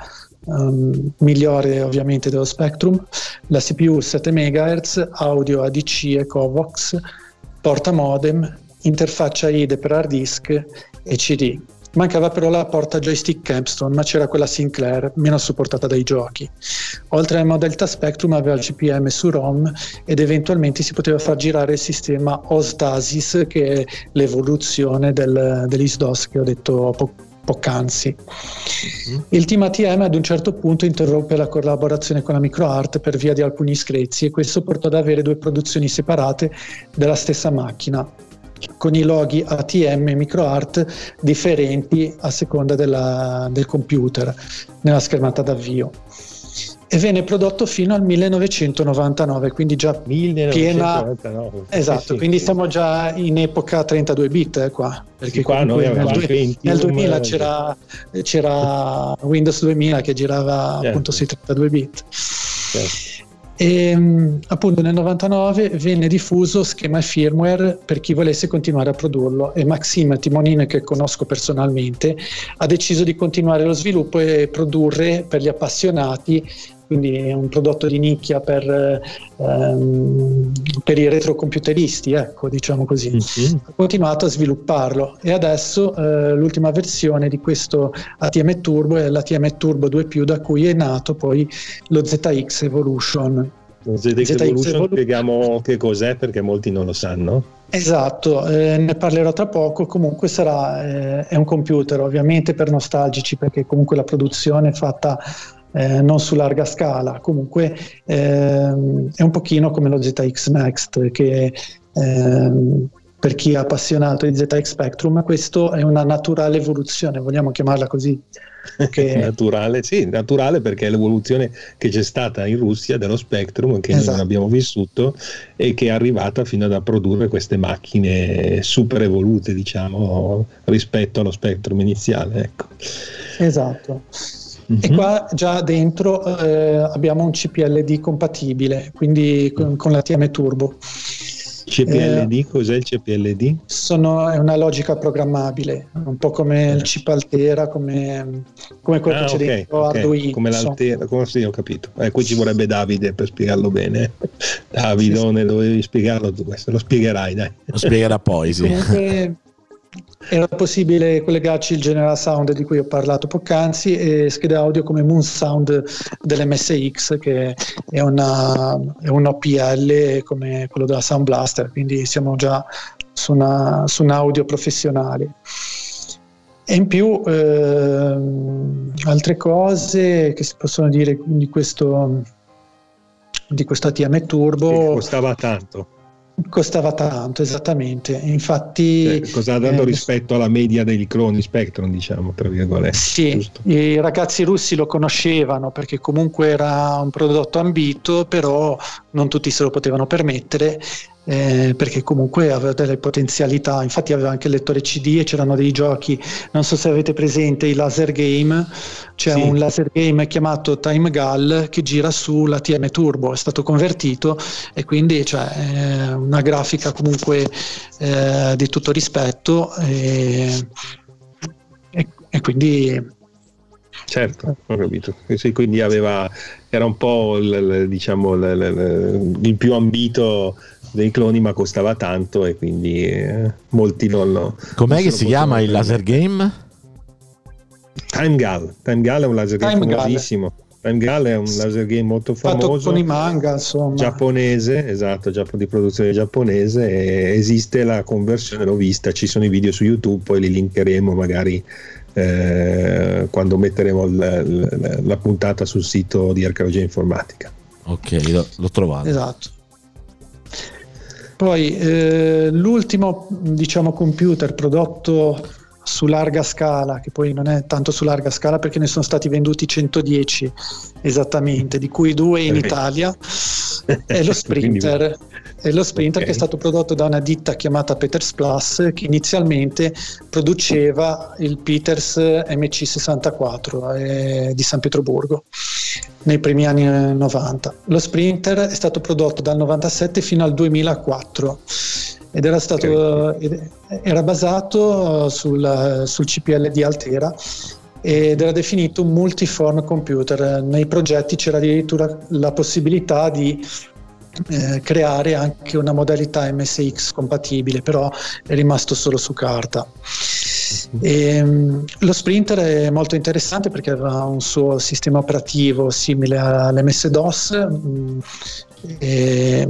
Um, migliore ovviamente dello Spectrum. La C P U sette megahertz, audio A D C e Covox, porta modem, interfaccia I D E per hard disk e C D. Mancava però la porta joystick Capstone, ma c'era quella Sinclair, meno supportata dai giochi. Oltre alla modalità Spectrum aveva il C P M su ROM ed eventualmente si poteva far girare il sistema OSDASIS, che è l'evoluzione del, dell'ISDOS che ho detto poco poc'anzi. Il team A T M ad un certo punto interruppe la collaborazione con la MicroArt per via di alcuni screzi, e questo portò ad avere due produzioni separate della stessa macchina, con i loghi A T M e MicroArt differenti a seconda della, del computer nella schermata d'avvio. E venne prodotto fino al millenovecentonovantanove, quindi già millenovecentonovantanove piena, esatto, sì, sì, quindi sì. Siamo già in epoca trentadue bit eh, qua, perché sì, qua noi nel, due, nel duemila c'era, c'era Windows duemila che girava, certo, appunto sui trentadue bit, certo. E appunto nel novantanove venne diffuso schema e firmware per chi volesse continuare a produrlo, e Maxime Timonino, che conosco personalmente, ha deciso di continuare lo sviluppo e produrre per gli appassionati, quindi è un prodotto di nicchia per, ehm, per i retrocomputeristi, ecco, diciamo così. Mm-hmm. Ha continuato a svilupparlo e adesso eh, l'ultima versione di questo A T M Turbo è l'A T M Turbo due più, da cui è nato poi lo Z X Evolution. Lo Z X, Z X Evolution, spieghiamo che cos'è perché molti non lo sanno. Esatto, eh, ne parlerò tra poco. Comunque sarà eh, è un computer ovviamente per nostalgici, perché comunque la produzione è fatta Eh, non su larga scala. Comunque ehm, è un pochino come lo Z X Next, che ehm, per chi è appassionato di Z X Spectrum, questo è una naturale evoluzione, vogliamo chiamarla così. Che... naturale, sì, naturale, perché è l'evoluzione che c'è stata in Russia dello Spectrum, che esatto, non abbiamo vissuto, e che è arrivata fino ad a produrre queste macchine super evolute, diciamo, rispetto allo Spectrum iniziale, ecco. Esatto. Mm-hmm. E qua già dentro eh, abbiamo un C P L D compatibile, quindi con, con l'A T M Turbo. C P L D, eh, cos'è il C P L D? Sono, è una logica programmabile, un po' come eh. il chip Altera, come, come quello ah, che c'è okay, dentro okay. Arduino. Come l'Altera, come, sì, ho capito. Eh, qui ci vorrebbe Davide per spiegarlo bene. Davidone, sì, sì. Dovevi spiegarlo tu, questo lo spiegherai, dai. Lo spiegherà poi, sì. Comunque, era possibile collegarci il General Sound di cui ho parlato poc'anzi e schede audio come Moon Sound dell'M S X, che è, una, è un O P L come quello della Sound Blaster, quindi siamo già su, una, su un audio professionale. E in più ehm, altre cose che si possono dire di questo, di questo A T M Turbo, che costava tanto. Costava tanto, esattamente. Infatti, cioè, cosa dando eh, rispetto alla media dei cloni Spectrum, diciamo, tra virgolette. Sì, giusto? I ragazzi russi lo conoscevano perché comunque era un prodotto ambito, però non tutti se lo potevano permettere. eh, perché comunque aveva delle potenzialità, infatti aveva anche il lettore C D e c'erano dei giochi, non so se avete presente i laser game, c'è sì. un laser game chiamato Time Gal che gira sull'A T M Turbo, è stato convertito e quindi cioè, eh, una grafica comunque eh, di tutto rispetto e, e, e quindi... Certo, ho capito. Quindi aveva, era un po' il, diciamo, il, il più ambito dei cloni, ma costava tanto e quindi eh, molti non lo... Com'è non che si chiama bene. Il laser game? Time Gal. Time Gal è un laser game Time famosissimo. Gal. Time Gal è un laser game molto famoso. Fatto con i manga, insomma. Giapponese, esatto, di produzione giapponese. E esiste la conversione, l'ho vista, ci sono i video su YouTube, poi li linkeremo magari... Eh, quando metteremo la, la, la puntata sul sito di Archeologia Informatica. Ok, l'ho, l'ho trovato. Esatto. Poi eh, l'ultimo, diciamo, computer prodotto su larga scala, che poi non è tanto su larga scala perché ne sono stati venduti centodieci esattamente, di cui due in Italia, è lo Sprinter. È lo Sprinter okay. che è stato prodotto da una ditta chiamata Peters Plus, che inizialmente produceva il Peters M C sessantaquattro eh, di San Pietroburgo nei primi anni novanta. Lo Sprinter è stato prodotto dal novantasette fino al duemilaquattro ed era stato okay. era basato sul, sul C P L di Altera ed era definito un multiform computer. Nei progetti c'era addirittura la possibilità di Eh, creare anche una modalità M S X compatibile, però è rimasto solo su carta. E, um, lo Sprinter è molto interessante perché aveva un suo sistema operativo simile all'emme esse DOS mh, e,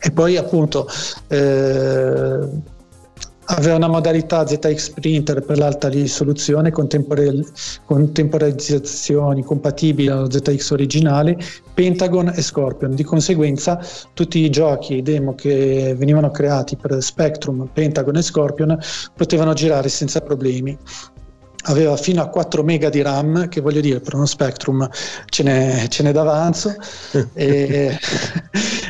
e poi appunto eh, aveva una modalità Z X Sprinter per l'alta risoluzione con tempore- temporizzazioni compatibili allo Z X originale, Pentagon e Scorpion. Di conseguenza tutti i giochi e demo che venivano creati per Spectrum, Pentagon e Scorpion potevano girare senza problemi. Aveva fino a quattro mega di RAM, che voglio dire per uno Spectrum ce n'è, ce n'è d'avanzo e,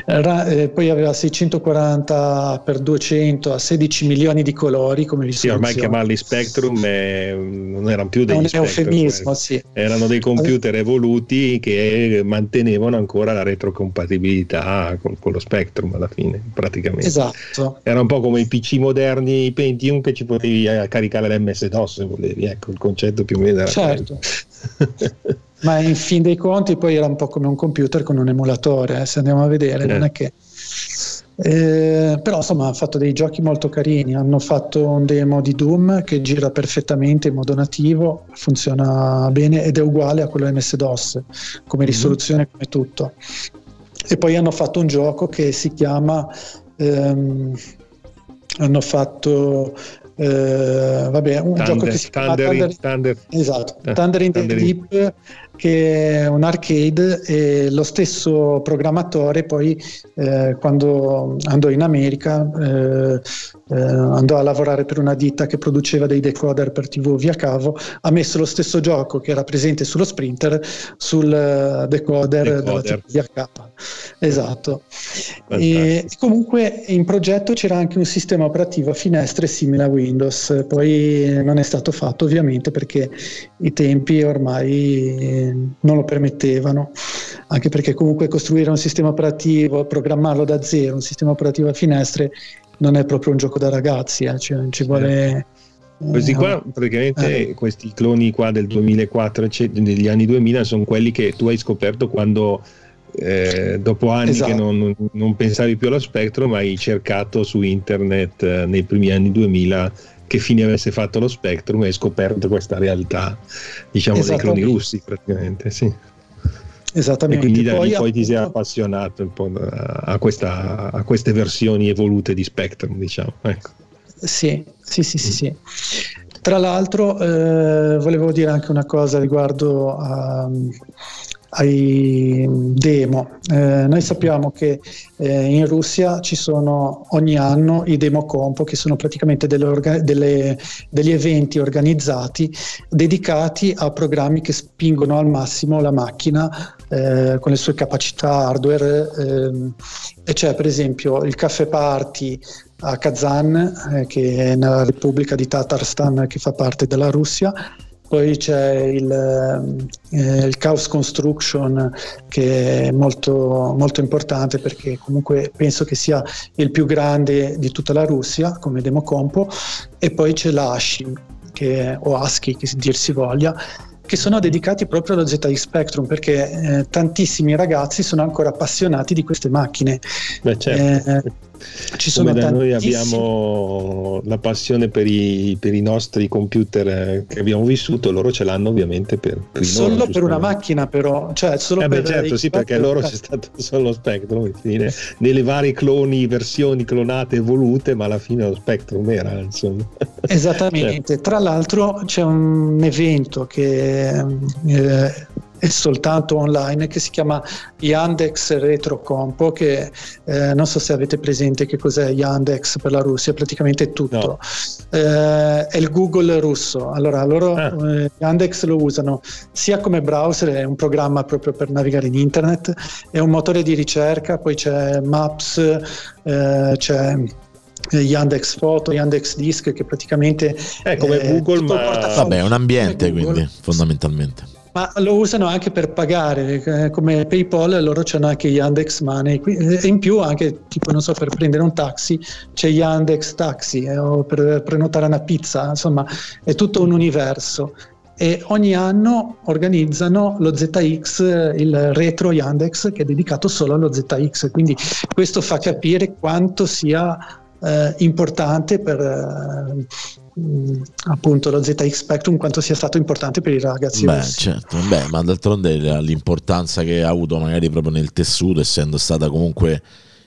e poi aveva seicentoquaranta per duecento a sedici milioni di colori come vi sì, ormai chiamarli Spectrum è, non erano più degli un eufemismo, sì. erano dei computer evoluti che mantenevano ancora la retrocompatibilità con, con lo Spectrum alla fine praticamente. Esatto. Era un po' come i P C moderni, i Pentium, che ci potevi caricare l'emme esse DOS se volevi, ecco. Ecco, il concetto più o meno era certo. Ma in fin dei conti poi era un po' come un computer con un emulatore, eh, se andiamo a vedere, eh. non è che eh, però insomma hanno fatto dei giochi molto carini, hanno fatto un demo di Doom che gira perfettamente in modo nativo, funziona bene ed è uguale a quello emme esse DOS come risoluzione, mm-hmm. come tutto. E poi hanno fatto un gioco che si chiama ehm, hanno fatto Uh, vabbè, un Thunder, gioco che si chiama Thunder, Thunder, esatto, Thunder in the Deep, che è un arcade, e lo stesso programmatore poi eh, quando andò in America eh, eh, andò a lavorare per una ditta che produceva dei decoder per tivù via cavo, ha messo lo stesso gioco che era presente sullo Sprinter sul decoder, decoder. della tivù via cavo. Esatto. E comunque in progetto c'era anche un sistema operativo a finestre simile a Windows, poi non è stato fatto ovviamente perché i tempi ormai non lo permettevano, anche perché comunque costruire un sistema operativo, programmarlo da zero, un sistema operativo a finestre non è proprio un gioco da ragazzi, eh. cioè, ci vuole... Questi qua praticamente eh. questi cloni qua del duemilaquattro, cioè, degli anni duemila, sono quelli che tu hai scoperto quando... Eh, dopo anni esatto. che non, non pensavi più allo Spectrum, hai cercato su internet eh, nei primi anni duemila che fine avesse fatto lo Spectrum e hai scoperto questa realtà, diciamo, dei cloni russi praticamente, sì. Esattamente. E quindi da lì poi ti sei appassionato un po' a, questa, a queste versioni evolute di Spectrum, diciamo, ecco. Sì, sì, sì, sì, sì. Tra l'altro eh, volevo dire anche una cosa riguardo a ai demo. Eh, noi sappiamo che eh, in Russia ci sono ogni anno i demo compo, che sono praticamente delle orga- delle, degli eventi organizzati dedicati a programmi che spingono al massimo la macchina eh, con le sue capacità hardware, ehm, e c'è per esempio il Caffe Party a Kazan, eh, che è una repubblica di Tatarstan che fa parte della Russia. Poi c'è il, eh, il Chaos Construction, che è molto, molto importante, perché comunque penso che sia il più grande di tutta la Russia come democompo. E poi c'è l'Ashi, che, o Aski, che dir si voglia, che sono dedicati proprio allo Z X Spectrum, perché eh, tantissimi ragazzi sono ancora appassionati di queste macchine. Beh, certo. eh, ci sono Come da tantissimi... noi abbiamo la passione per i, per i nostri computer che abbiamo vissuto, loro ce l'hanno ovviamente per, per solo loro, per una macchina, però, cioè solo eh beh, per certo, sì, perché loro c'è stato solo Spectrum, infine, nelle varie cloni, versioni clonate, evolute, ma alla fine lo Spectrum era, insomma. Esattamente. Certo. Tra l'altro c'è un evento che Eh, è soltanto online, che si chiama Yandex Retrocompo, che eh, non so se avete presente che cos'è Yandex per la Russia, praticamente è tutto. No. Eh, è il Google russo. Allora loro ah. eh, Yandex lo usano sia come browser, è un programma proprio per navigare in internet, è un motore di ricerca, poi c'è Maps, eh, c'è Yandex Foto, Yandex Disk, che praticamente è come eh, Google, ma vabbè, è un ambiente, quindi fondamentalmente. Ma lo usano anche per pagare, eh, come PayPal, loro c'hanno anche Yandex Money, e in più anche tipo, non so, per prendere un taxi c'è Yandex Taxi, eh, o per prenotare una pizza, insomma è tutto un universo. E ogni anno organizzano lo Z X, il retro Yandex, che è dedicato solo allo Z X, quindi questo fa capire quanto sia Eh, importante per eh, mh, appunto lo Z X Spectrum, quanto sia stato importante per i ragazzi. Beh, certo. Beh, ma d'altronde l'importanza che ha avuto magari proprio nel tessuto, essendo stata comunque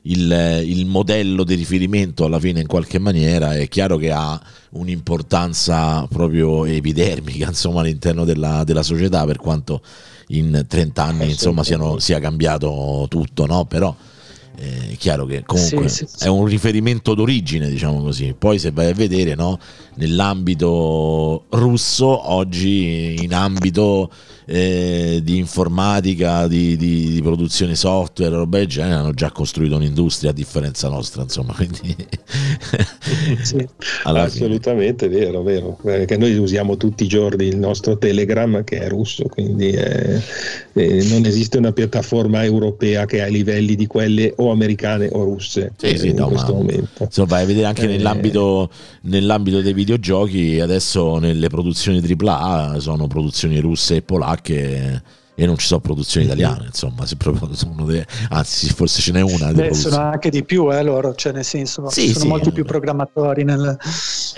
il, il modello di riferimento alla fine in qualche maniera, è chiaro che ha un'importanza proprio epidermica, insomma, all'interno della, della società, per quanto in trenta anni insomma siano, sia cambiato tutto, no? Però è chiaro che comunque sì, sì, sì. è un riferimento d'origine, diciamo così. Poi se vai a vedere, no, nell'ambito russo oggi, in ambito eh, di informatica, di, di, di produzione software, roba del genere, hanno già costruito un'industria a differenza nostra, insomma, quindi sì, assolutamente fine. vero vero perché noi usiamo tutti i giorni il nostro Telegram, che è russo, quindi eh, eh, non esiste una piattaforma europea che ha i livelli di quelle o americane o russe. Sì, eh, sì, in no, questo ma, momento insomma, vai a vedere anche eh, nell'ambito nell'ambito dei videogiochi, adesso nelle produzioni tripla A sono produzioni russe e polacche, e non ci sono produzioni italiane, insomma, se proprio sono de... anzi forse ce n'è una. Beh, sono anche di più, eh, loro, cioè nel senso sì, sono sì, molti eh, più programmatori nel...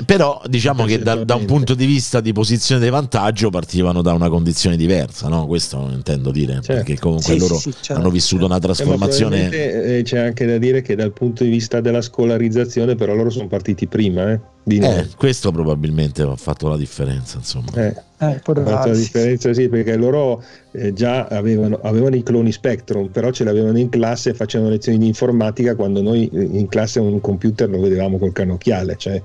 però diciamo che da, da un punto di vista di posizione di vantaggio partivano da una condizione diversa, no? Questo intendo dire, certo. Perché comunque sì, loro sì, certo. hanno vissuto una trasformazione eh, eh, c'è anche da dire che dal punto di vista della scolarizzazione però loro sono partiti prima, eh Di eh, questo probabilmente ha fatto la differenza, insomma. Eh, eh, può darsi, ha fatto la differenza, sì, perché loro eh, già avevano, avevano i cloni Spectrum, però ce l'avevano in classe e facevano lezioni di informatica, quando noi in classe un computer lo vedevamo col cannocchiale. Cioè,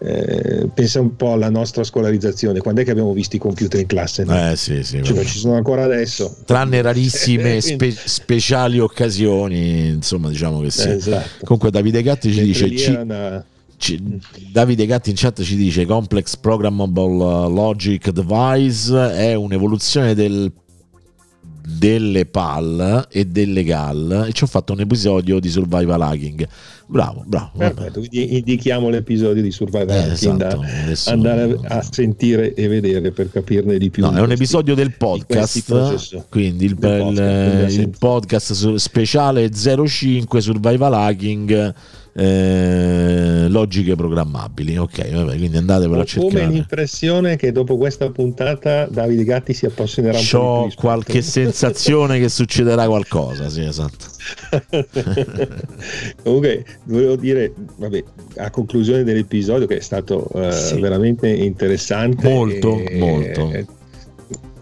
eh, pensa un po' alla nostra scolarizzazione, quando è che abbiamo visto i computer in classe? No? Eh, sì, sì, cioè, ci sono ancora adesso, tranne rarissime eh, spe- speciali occasioni, insomma, diciamo che sì. Eh, esatto. Comunque Davide Gatti ci Mentre dice... Davide Gatti in chat ci dice: Complex Programmable Logic Device è un'evoluzione del, delle P A L e delle G A L, e ci ho fatto un episodio di Survival Hacking. Bravo, bravo. Perfetto, quindi indichiamo l'episodio di Survival eh, Hacking, esatto, da andare a, a sentire e vedere per capirne di più. No, di è un questi, episodio del podcast, quindi il, del podcast, il, il podcast speciale zero cinque Survival Hacking. Eh, logiche programmabili, ok, vabbè, quindi andatevelo a cercare. Ho come l'impressione che dopo questa puntata Davide Gatti si appassionerà un C'ho po' di più. Ho qualche sensazione che succederà qualcosa, sì, esatto. Comunque volevo dire, vabbè, a conclusione dell'episodio, che è stato eh, sì. veramente interessante, molto, e, molto. Eh,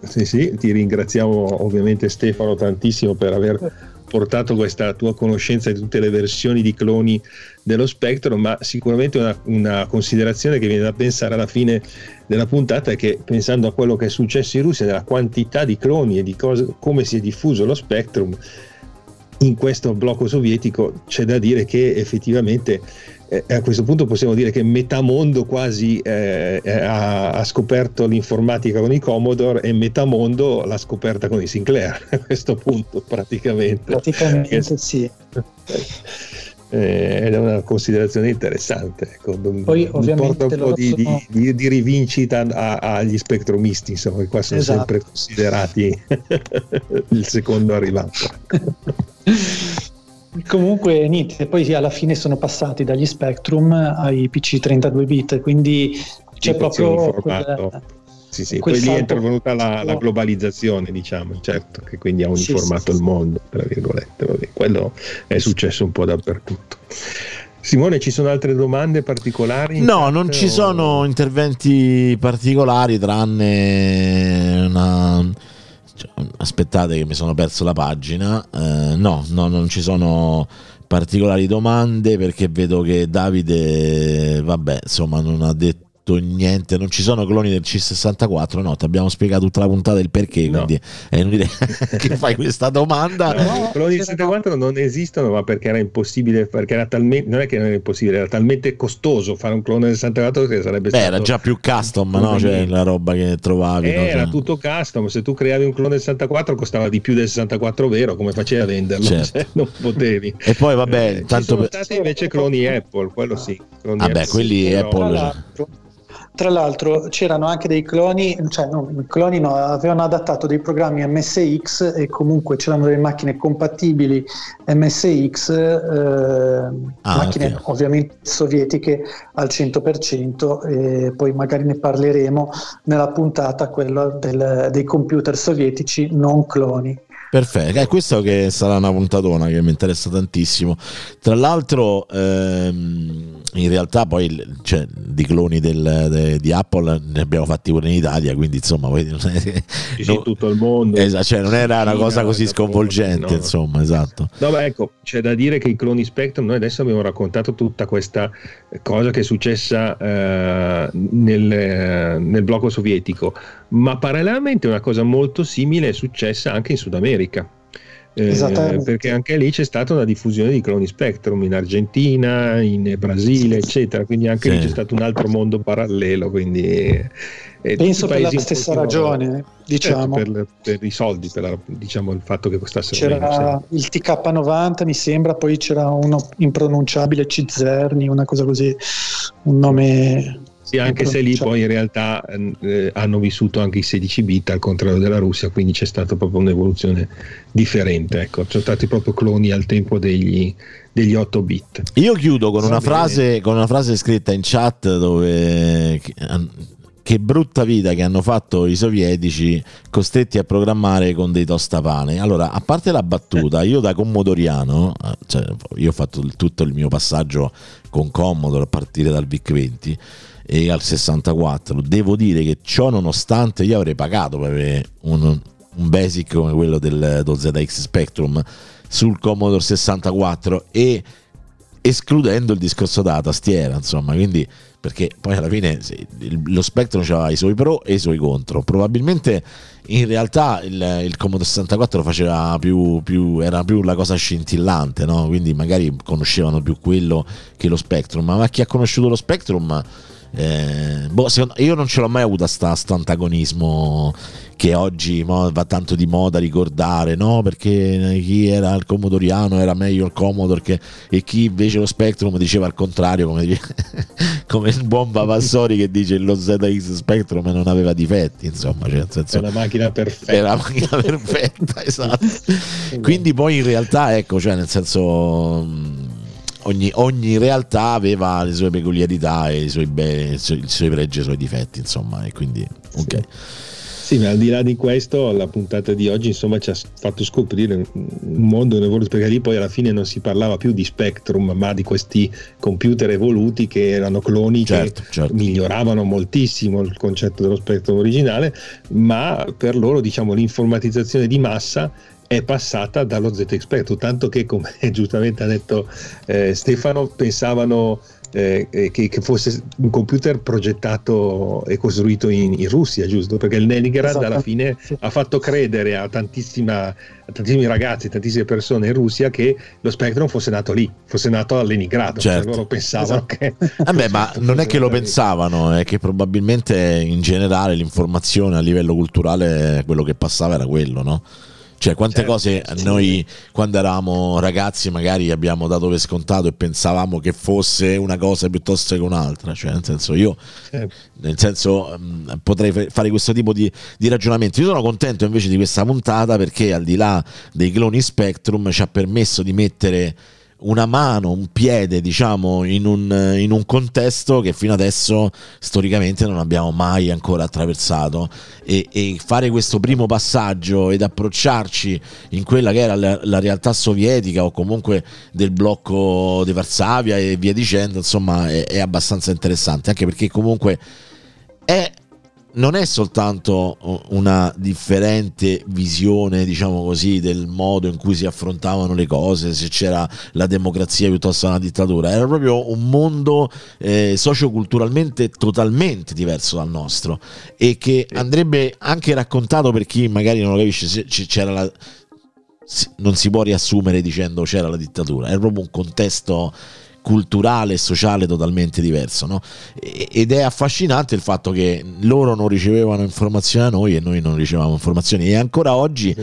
sì, sì, ti ringraziamo ovviamente Stefano tantissimo per aver portato questa tua conoscenza di tutte le versioni di cloni dello Spectrum, ma sicuramente una, una considerazione che viene da pensare alla fine della puntata è che, pensando a quello che è successo in Russia, nella quantità di cloni e di cose, come si è diffuso lo Spectrum in questo blocco sovietico, c'è da dire che effettivamente eh, a questo punto possiamo dire che metà mondo quasi eh, ha, ha scoperto l'informatica con i Commodore e metà mondo l'ha scoperta con i Sinclair a questo punto praticamente. Praticamente eh, sì. Eh, ed è una considerazione interessante. Ecco. Poi mi ovviamente porta un po' di, sono... di, di rivincita agli spectrumisti, insomma, che qua sono esatto. sempre considerati il secondo arrivato. Comunque niente, poi sì, alla fine sono passati dagli Spectrum ai P C trentadue bit, quindi c'è proprio quel, sì, sì. Quel poi lì è intervenuta la, la globalizzazione, diciamo, certo, che quindi ha uniformato sì, sì, il mondo, tra virgolette. Vabbè, quello è successo un po' dappertutto. Simone, ci sono altre domande particolari? No, parte, non ci o... sono interventi particolari, tranne una... aspettate che mi sono perso la pagina. eh, no, no, non ci sono particolari domande, perché vedo che Davide, vabbè, insomma, non ha detto niente. Non ci sono cloni del C sessantaquattro, no, ti abbiamo spiegato tutta la puntata del perché, no. Quindi è inutile che fai questa domanda. No, no, i cloni del sessantaquattro non esistono, ma perché era impossibile, perché era talmente, non è che non era impossibile, era talmente costoso fare un clone del sessantaquattro che sarebbe Beh, stato... era già più custom, no? Cioè la roba che trovavi, eh, no? Era cioè... tutto custom. Se tu creavi un clone del sessantaquattro costava di più del sessantaquattro vero, come facevi a venderlo? Certo. Cioè, non potevi. E poi vabbè, eh, tanto ci sono per... stati invece cloni Apple, quello sì. Cloni vabbè, Apple, quelli sì, Apple. Però... Tra l'altro c'erano anche dei cloni, cioè no, cloni no, avevano adattato dei programmi M S X e comunque c'erano delle macchine compatibili M S X, eh, ah, macchine okay. ovviamente sovietiche al cento per cento, e poi magari ne parleremo nella puntata, quella del, dei computer sovietici non cloni. Perfetto, eh, questo che sarà una puntatona che mi interessa tantissimo. Tra l'altro ehm, in realtà poi, cioè, di cloni del, de, di Apple ne abbiamo fatti pure in Italia, quindi insomma poi, non è, sì, no, sì, tutto il mondo, esatto, cioè, non era una cosa così sconvolgente, no, insomma, esatto. No, ma ecco, c'è da dire che i cloni Spectrum, noi adesso abbiamo raccontato tutta questa cosa che è successa eh, nel, eh, nel blocco sovietico, ma parallelamente una cosa molto simile è successa anche in Sud America. Eh, perché anche lì c'è stata una diffusione di cloni Spectrum in Argentina, in Brasile, eccetera, quindi anche sì. lì c'è stato un altro mondo parallelo, quindi eh, penso per la stessa ragione, diciamo, certo, per, per i soldi, per la, diciamo, il fatto che costassero c'era meno, il T K novanta mi sembra, poi c'era uno impronunciabile Cizerni, una cosa così, un nome. Sì, anche se lì poi in realtà eh, hanno vissuto anche i sedici bit al contrario della Russia, quindi c'è stata proprio un'evoluzione differente, ecco, sono stati proprio cloni al tempo degli, degli otto bit. Io chiudo con una frase, con una frase scritta in chat dove... Che brutta vita che hanno fatto i sovietici, costretti a programmare con dei tostapane. Allora, a parte la battuta, io da commodoriano, cioè, io ho fatto il, tutto il mio passaggio con Commodore a partire dal VIC venti e al sessantaquattro, devo dire che ciò nonostante io avrei pagato per avere un, un basic come quello del, del Z X Spectrum sul Commodore sessantaquattro, e escludendo il discorso della tastiera, insomma, quindi, perché poi alla fine lo Spectrum aveva i suoi pro e i suoi contro. Probabilmente in realtà il, il Commodore sessantaquattro faceva più, più era più la cosa scintillante, no? Quindi magari conoscevano più quello che lo Spectrum, ma chi ha conosciuto lo Spectrum eh, boh, secondo, io non ce l'ho mai avuta sta, sta antagonismo che oggi mo, va tanto di moda ricordare, no? Perché chi era il commodoriano era meglio il Commodore che, e chi invece lo Spectrum diceva al contrario, come, come il buon Bavassori che dice lo Z X Spectrum non aveva difetti, insomma, cioè, senso, è la macchina perfetta, è la macchina perfetta esatto. Quindi poi in realtà, ecco, cioè nel senso, Ogni, ogni realtà aveva le sue peculiarità e i suoi, be- i suoi pregi e i suoi difetti, insomma, e quindi ok. Sì, sì, ma al di là di questo, la puntata di oggi, insomma, ci ha fatto scoprire un mondo in evoluzione, perché lì poi alla fine non si parlava più di Spectrum, ma di questi computer evoluti che erano cloni, certo, che certo. miglioravano moltissimo il concetto dello Spectrum originale, ma per loro, diciamo, l'informatizzazione di massa è passata dallo Z X Spectrum, tanto che, come giustamente ha detto eh, Stefano, pensavano eh, che, che fosse un computer progettato e costruito in, in Russia, giusto? Perché il Leningrad, esatto, alla fine sì, ha fatto credere a, tantissima, a tantissimi ragazzi, tantissime persone in Russia che lo Spectrum fosse nato lì, fosse nato a Leningrado, certo, cioè loro pensavano, esatto, che ah beh, ma non è che lo pensavano, è che probabilmente in generale l'informazione a livello culturale, quello che passava era quello, no? Cioè, quante certo, cose noi quando eravamo ragazzi magari abbiamo dato per scontato e pensavamo che fosse una cosa piuttosto che un'altra. Cioè, nel senso, io certo. nel senso mh, potrei fare questo tipo di, di ragionamento. Io sono contento invece di questa puntata, perché al di là dei cloni Spectrum ci ha permesso di mettere una mano, un piede, diciamo, in un, in un contesto che fino adesso storicamente non abbiamo mai ancora attraversato, e, e fare questo primo passaggio ed approcciarci in quella che era la, la realtà sovietica, o comunque del blocco di Varsavia e via dicendo, insomma è, è abbastanza interessante, anche perché comunque è, non è soltanto una differente visione, diciamo così, del modo in cui si affrontavano le cose, se c'era la democrazia piuttosto che una dittatura, era proprio un mondo eh, socioculturalmente totalmente diverso dal nostro, e che andrebbe anche raccontato per chi magari non lo capisce. Se c'era la... non si può riassumere dicendo c'era la dittatura, era proprio un contesto culturale e sociale totalmente diverso, no? Ed è affascinante il fatto che loro non ricevevano informazioni a noi e noi non ricevevamo informazioni, e ancora oggi,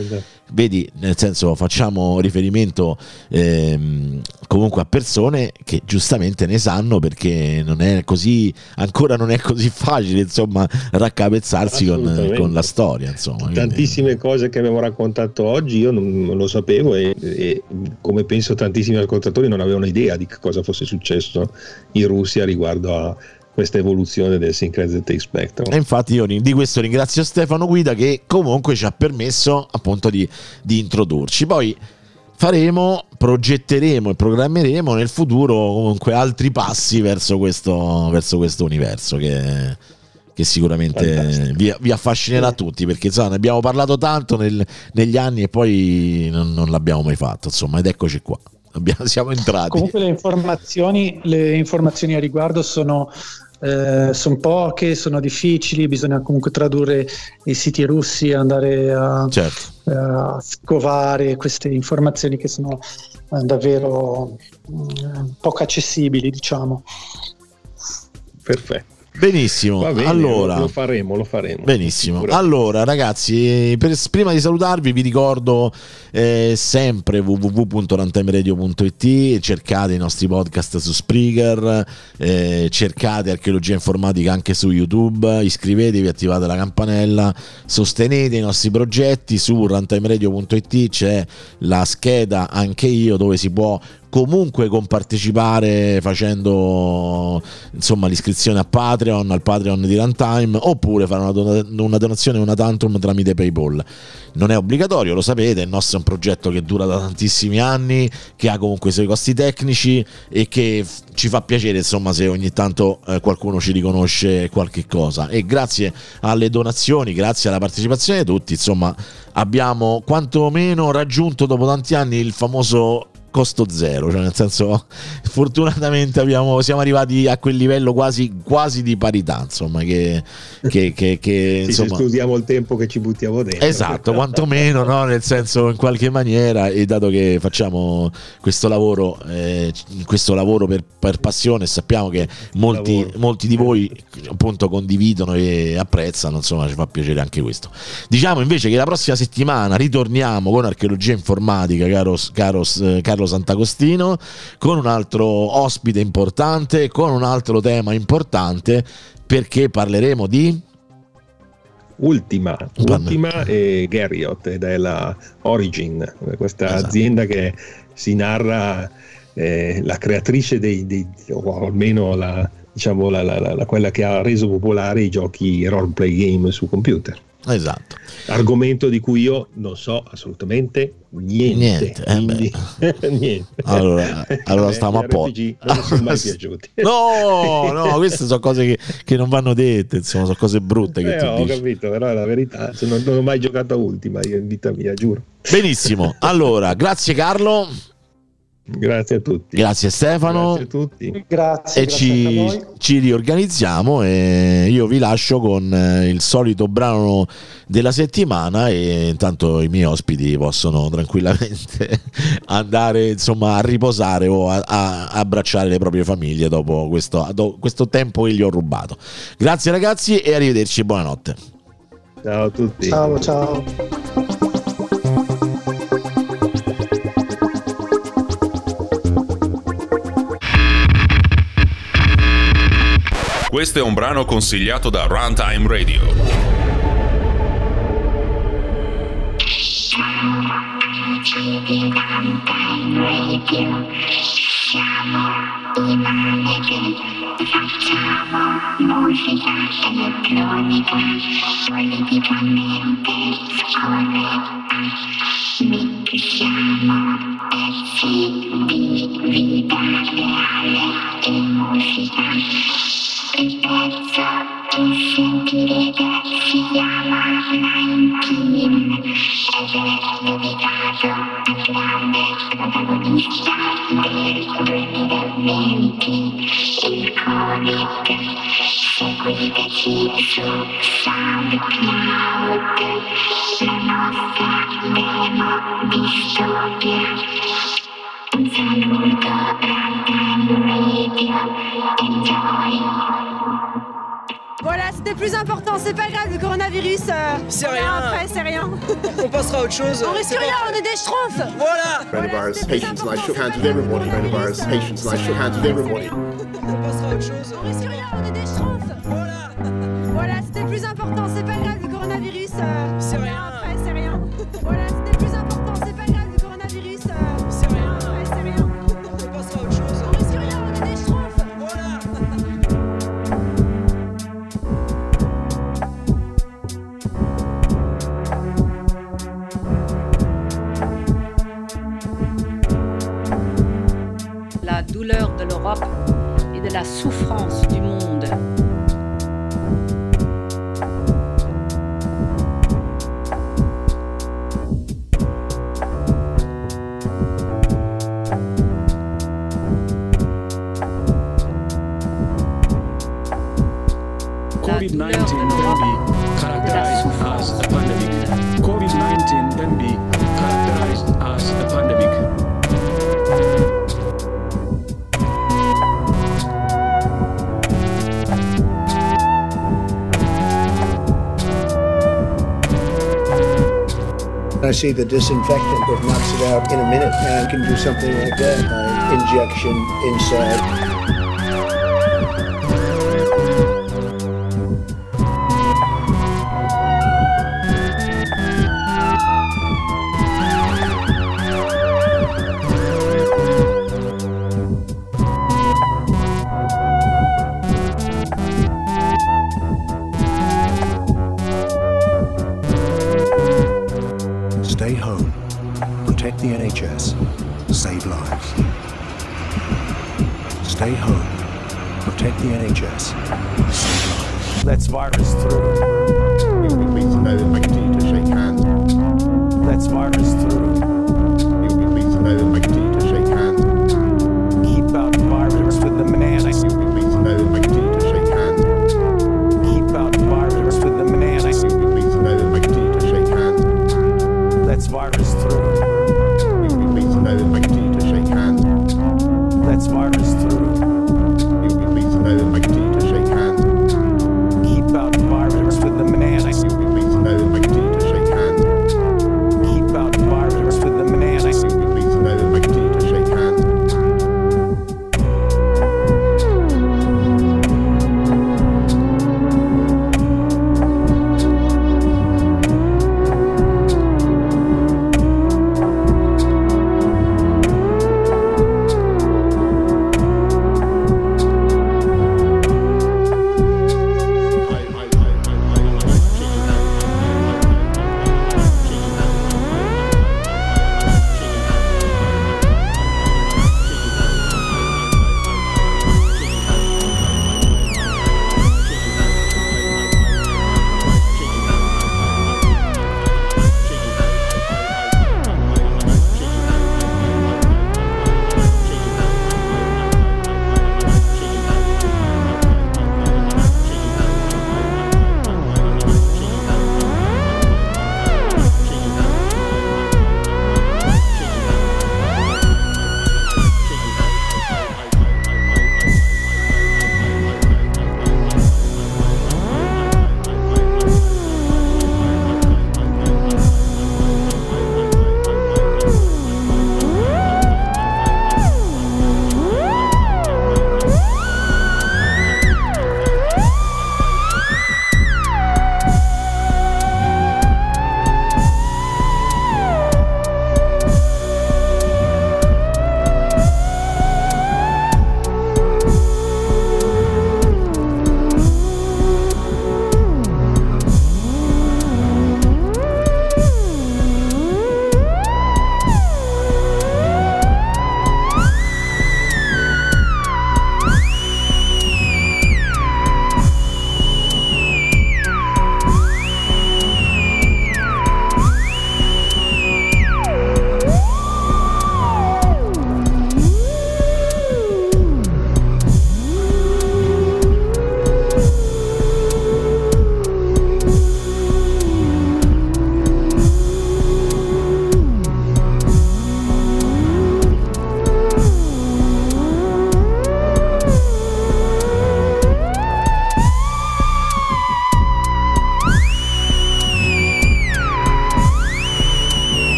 vedi, nel senso, facciamo riferimento ehm, comunque a persone che giustamente ne sanno, perché non è così, ancora non è così facile, insomma, raccapezzarsi con, con la storia, insomma. Tantissime quindi... cose che abbiamo raccontato oggi io non lo sapevo, e, e come penso tantissimi ascoltatori non avevano idea di cosa fosse successo in Russia riguardo a questa evoluzione del Sinclair Z X Spectrum. E infatti io di questo ringrazio Stefano Guida, che comunque ci ha permesso appunto di, di introdurci. Poi faremo, progetteremo e programmeremo nel futuro comunque altri passi verso questo, verso questo universo che, che sicuramente vi, vi affascinerà tutti, perché insomma, ne abbiamo parlato tanto nel, negli anni e poi non, non l'abbiamo mai fatto, insomma, ed eccoci qua. Abbiamo, siamo entrati. Comunque le informazioni, le informazioni a riguardo sono, eh, sono poche, sono difficili, bisogna comunque tradurre i siti russi, andare a, certo. a scovare queste informazioni che sono eh, davvero mh, poco accessibili, diciamo. Perfetto. Benissimo, bene, allora lo faremo, lo faremo. Benissimo. Allora, ragazzi, per, prima di salutarvi, vi ricordo eh, sempre w w w punto runtime radio punto i t, cercate i nostri podcast su Spreaker, eh, cercate Archeologia Informatica anche su YouTube, iscrivetevi, attivate la campanella, sostenete i nostri progetti. Su runtime radio punto i t c'è la scheda Anche Io, dove si può comunque compartecipare facendo insomma l'iscrizione a Patreon, al Patreon di Runtime, oppure fare una, don- una donazione, una tantum tramite PayPal. Non è obbligatorio, lo sapete, il nostro è un progetto che dura da tantissimi anni, che ha comunque i suoi costi tecnici e che f- ci fa piacere insomma se ogni tanto eh, qualcuno ci riconosce qualche cosa, e grazie alle donazioni, grazie alla partecipazione di tutti, insomma abbiamo quantomeno raggiunto dopo tanti anni il famoso costo zero, cioè nel senso fortunatamente abbiamo, siamo arrivati a quel livello quasi, quasi di parità, insomma, che, che, che, che sì, insomma, scusiamo il tempo che ci buttiamo dentro, esatto, quantomeno, no? Nel senso, in qualche maniera, e dato che facciamo questo lavoro eh, questo lavoro per, per passione, sappiamo che molti, molti di voi appunto condividono e apprezzano, insomma ci fa piacere anche questo. Diciamo invece che la prossima settimana ritorniamo con Archeologia Informatica, caro, caro caro Sant'Agostino, con un altro ospite importante, con un altro tema importante, perché parleremo di Ultima, Ultima e Garriott, ed è la Origin, questa esatto. azienda che si narra eh, la creatrice dei, dei o almeno la, diciamo la, la, la, quella che ha reso popolari i giochi roleplay game su computer. Esatto. Argomento di cui io non so assolutamente niente. Niente. Quindi, eh niente. Allora, allora stiamo a posto. Non sono mai piaciuti. No, no, queste sono cose che, che non vanno dette, insomma, sono cose brutte che eh, tu ho dici. Capito, però è la verità, non, non ho mai giocato a Ultima io in vita mia, giuro. Benissimo. Allora, grazie Carlo. Grazie a tutti. Grazie Stefano. Grazie a tutti. Grazie. E grazie ci, a voi. Ci riorganizziamo e io vi lascio con il solito brano della settimana e intanto i miei ospiti possono tranquillamente andare, insomma, a riposare o a, a abbracciare le proprie famiglie dopo questo, dopo questo tempo che gli ho rubato. Grazie ragazzi e arrivederci, buonanotte. Ciao a tutti. Ciao ciao. Questo è un brano consigliato da Runtime Radio. It's up to something that she was nineteen. As a little castle, as long as the wooden staff, there's a little empty. It's called it so good that she's so sound cloud. None of that never distorted. Saluto Runtime Radio, enjoy. Voilà, c'était plus important, c'est pas grave, le coronavirus, euh, c'est on rien. Après, c'est rien. On passera à autre chose. On risque rien, on est des schtroumpfs. Voilà. Coronavirus, patients and I shook hands with everybody. Coronavirus, patients and I shook hands with everybody. On passera à autre chose. On risque rien, on est des schtroumpfs. Voilà. Voilà, c'était plus important, c'est pas grave, le coronavirus, euh, c'est rien. Après, c'est rien. Voilà, c'était plus important, c'est pas grave, le coronavirus, euh, c'est rien. Après, c'est rien. On passera à autre chose. On risque rien, on est des schtroumpfs. La douleur de l'Europe et de la souffrance du monde. La douleur de l'Europe et de la souffrance du monde. covid nineteen can be characterized as a pandemic. I see the disinfectant that knocks it out in a minute and can do something like that by injection inside. Let's virus through. You'll be pleased to know if I continue to shake hands. Let's virus through. You'll be pleased to know if I continue to shake hands. Keep out virus for the man. You'll be pleased to know if I continue to shake hands. Keep out virus for the man. You'll be pleased to know if I continue to shake hands. Let's virus through. You'll be pleased to know if I continue to shake hands. Let's virus through. You'll be pleased to know if I continue to shake hands. Out virus for the man. You'll be pleased to know if I continue to shake hands. Keep out virus for the man. You'll be pleased to know if I continue.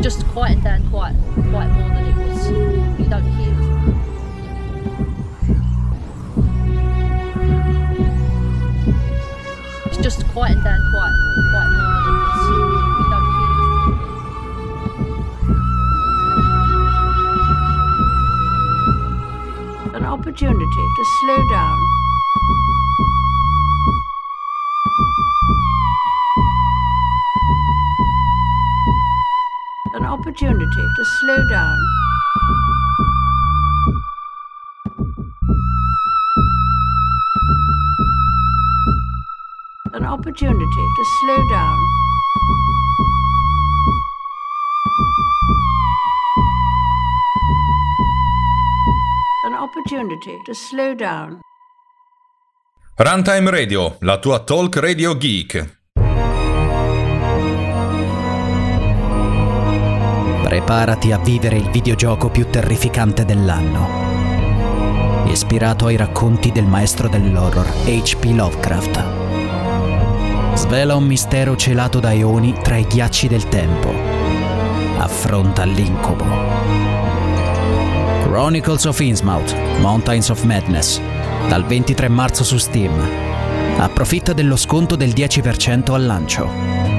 just quieted down quite quite more than it was. You don't hear it. It's just quieted down quite quite more than it was. You don't hear it. An opportunity to slow down. An opportunity to slow down. An opportunity to slow down. An opportunity to slow down. Runtime Radio, la tua talk radio geek. Preparati a vivere il videogioco più terrificante dell'anno, ispirato ai racconti del maestro dell'horror H P. Lovecraft. Svela un mistero celato da eoni tra i ghiacci del tempo. Affronta l'incubo. Chronicles of Innsmouth, Mountains of Madness, dal ventitré marzo su Steam. Approfitta dello sconto del dieci per cento al lancio.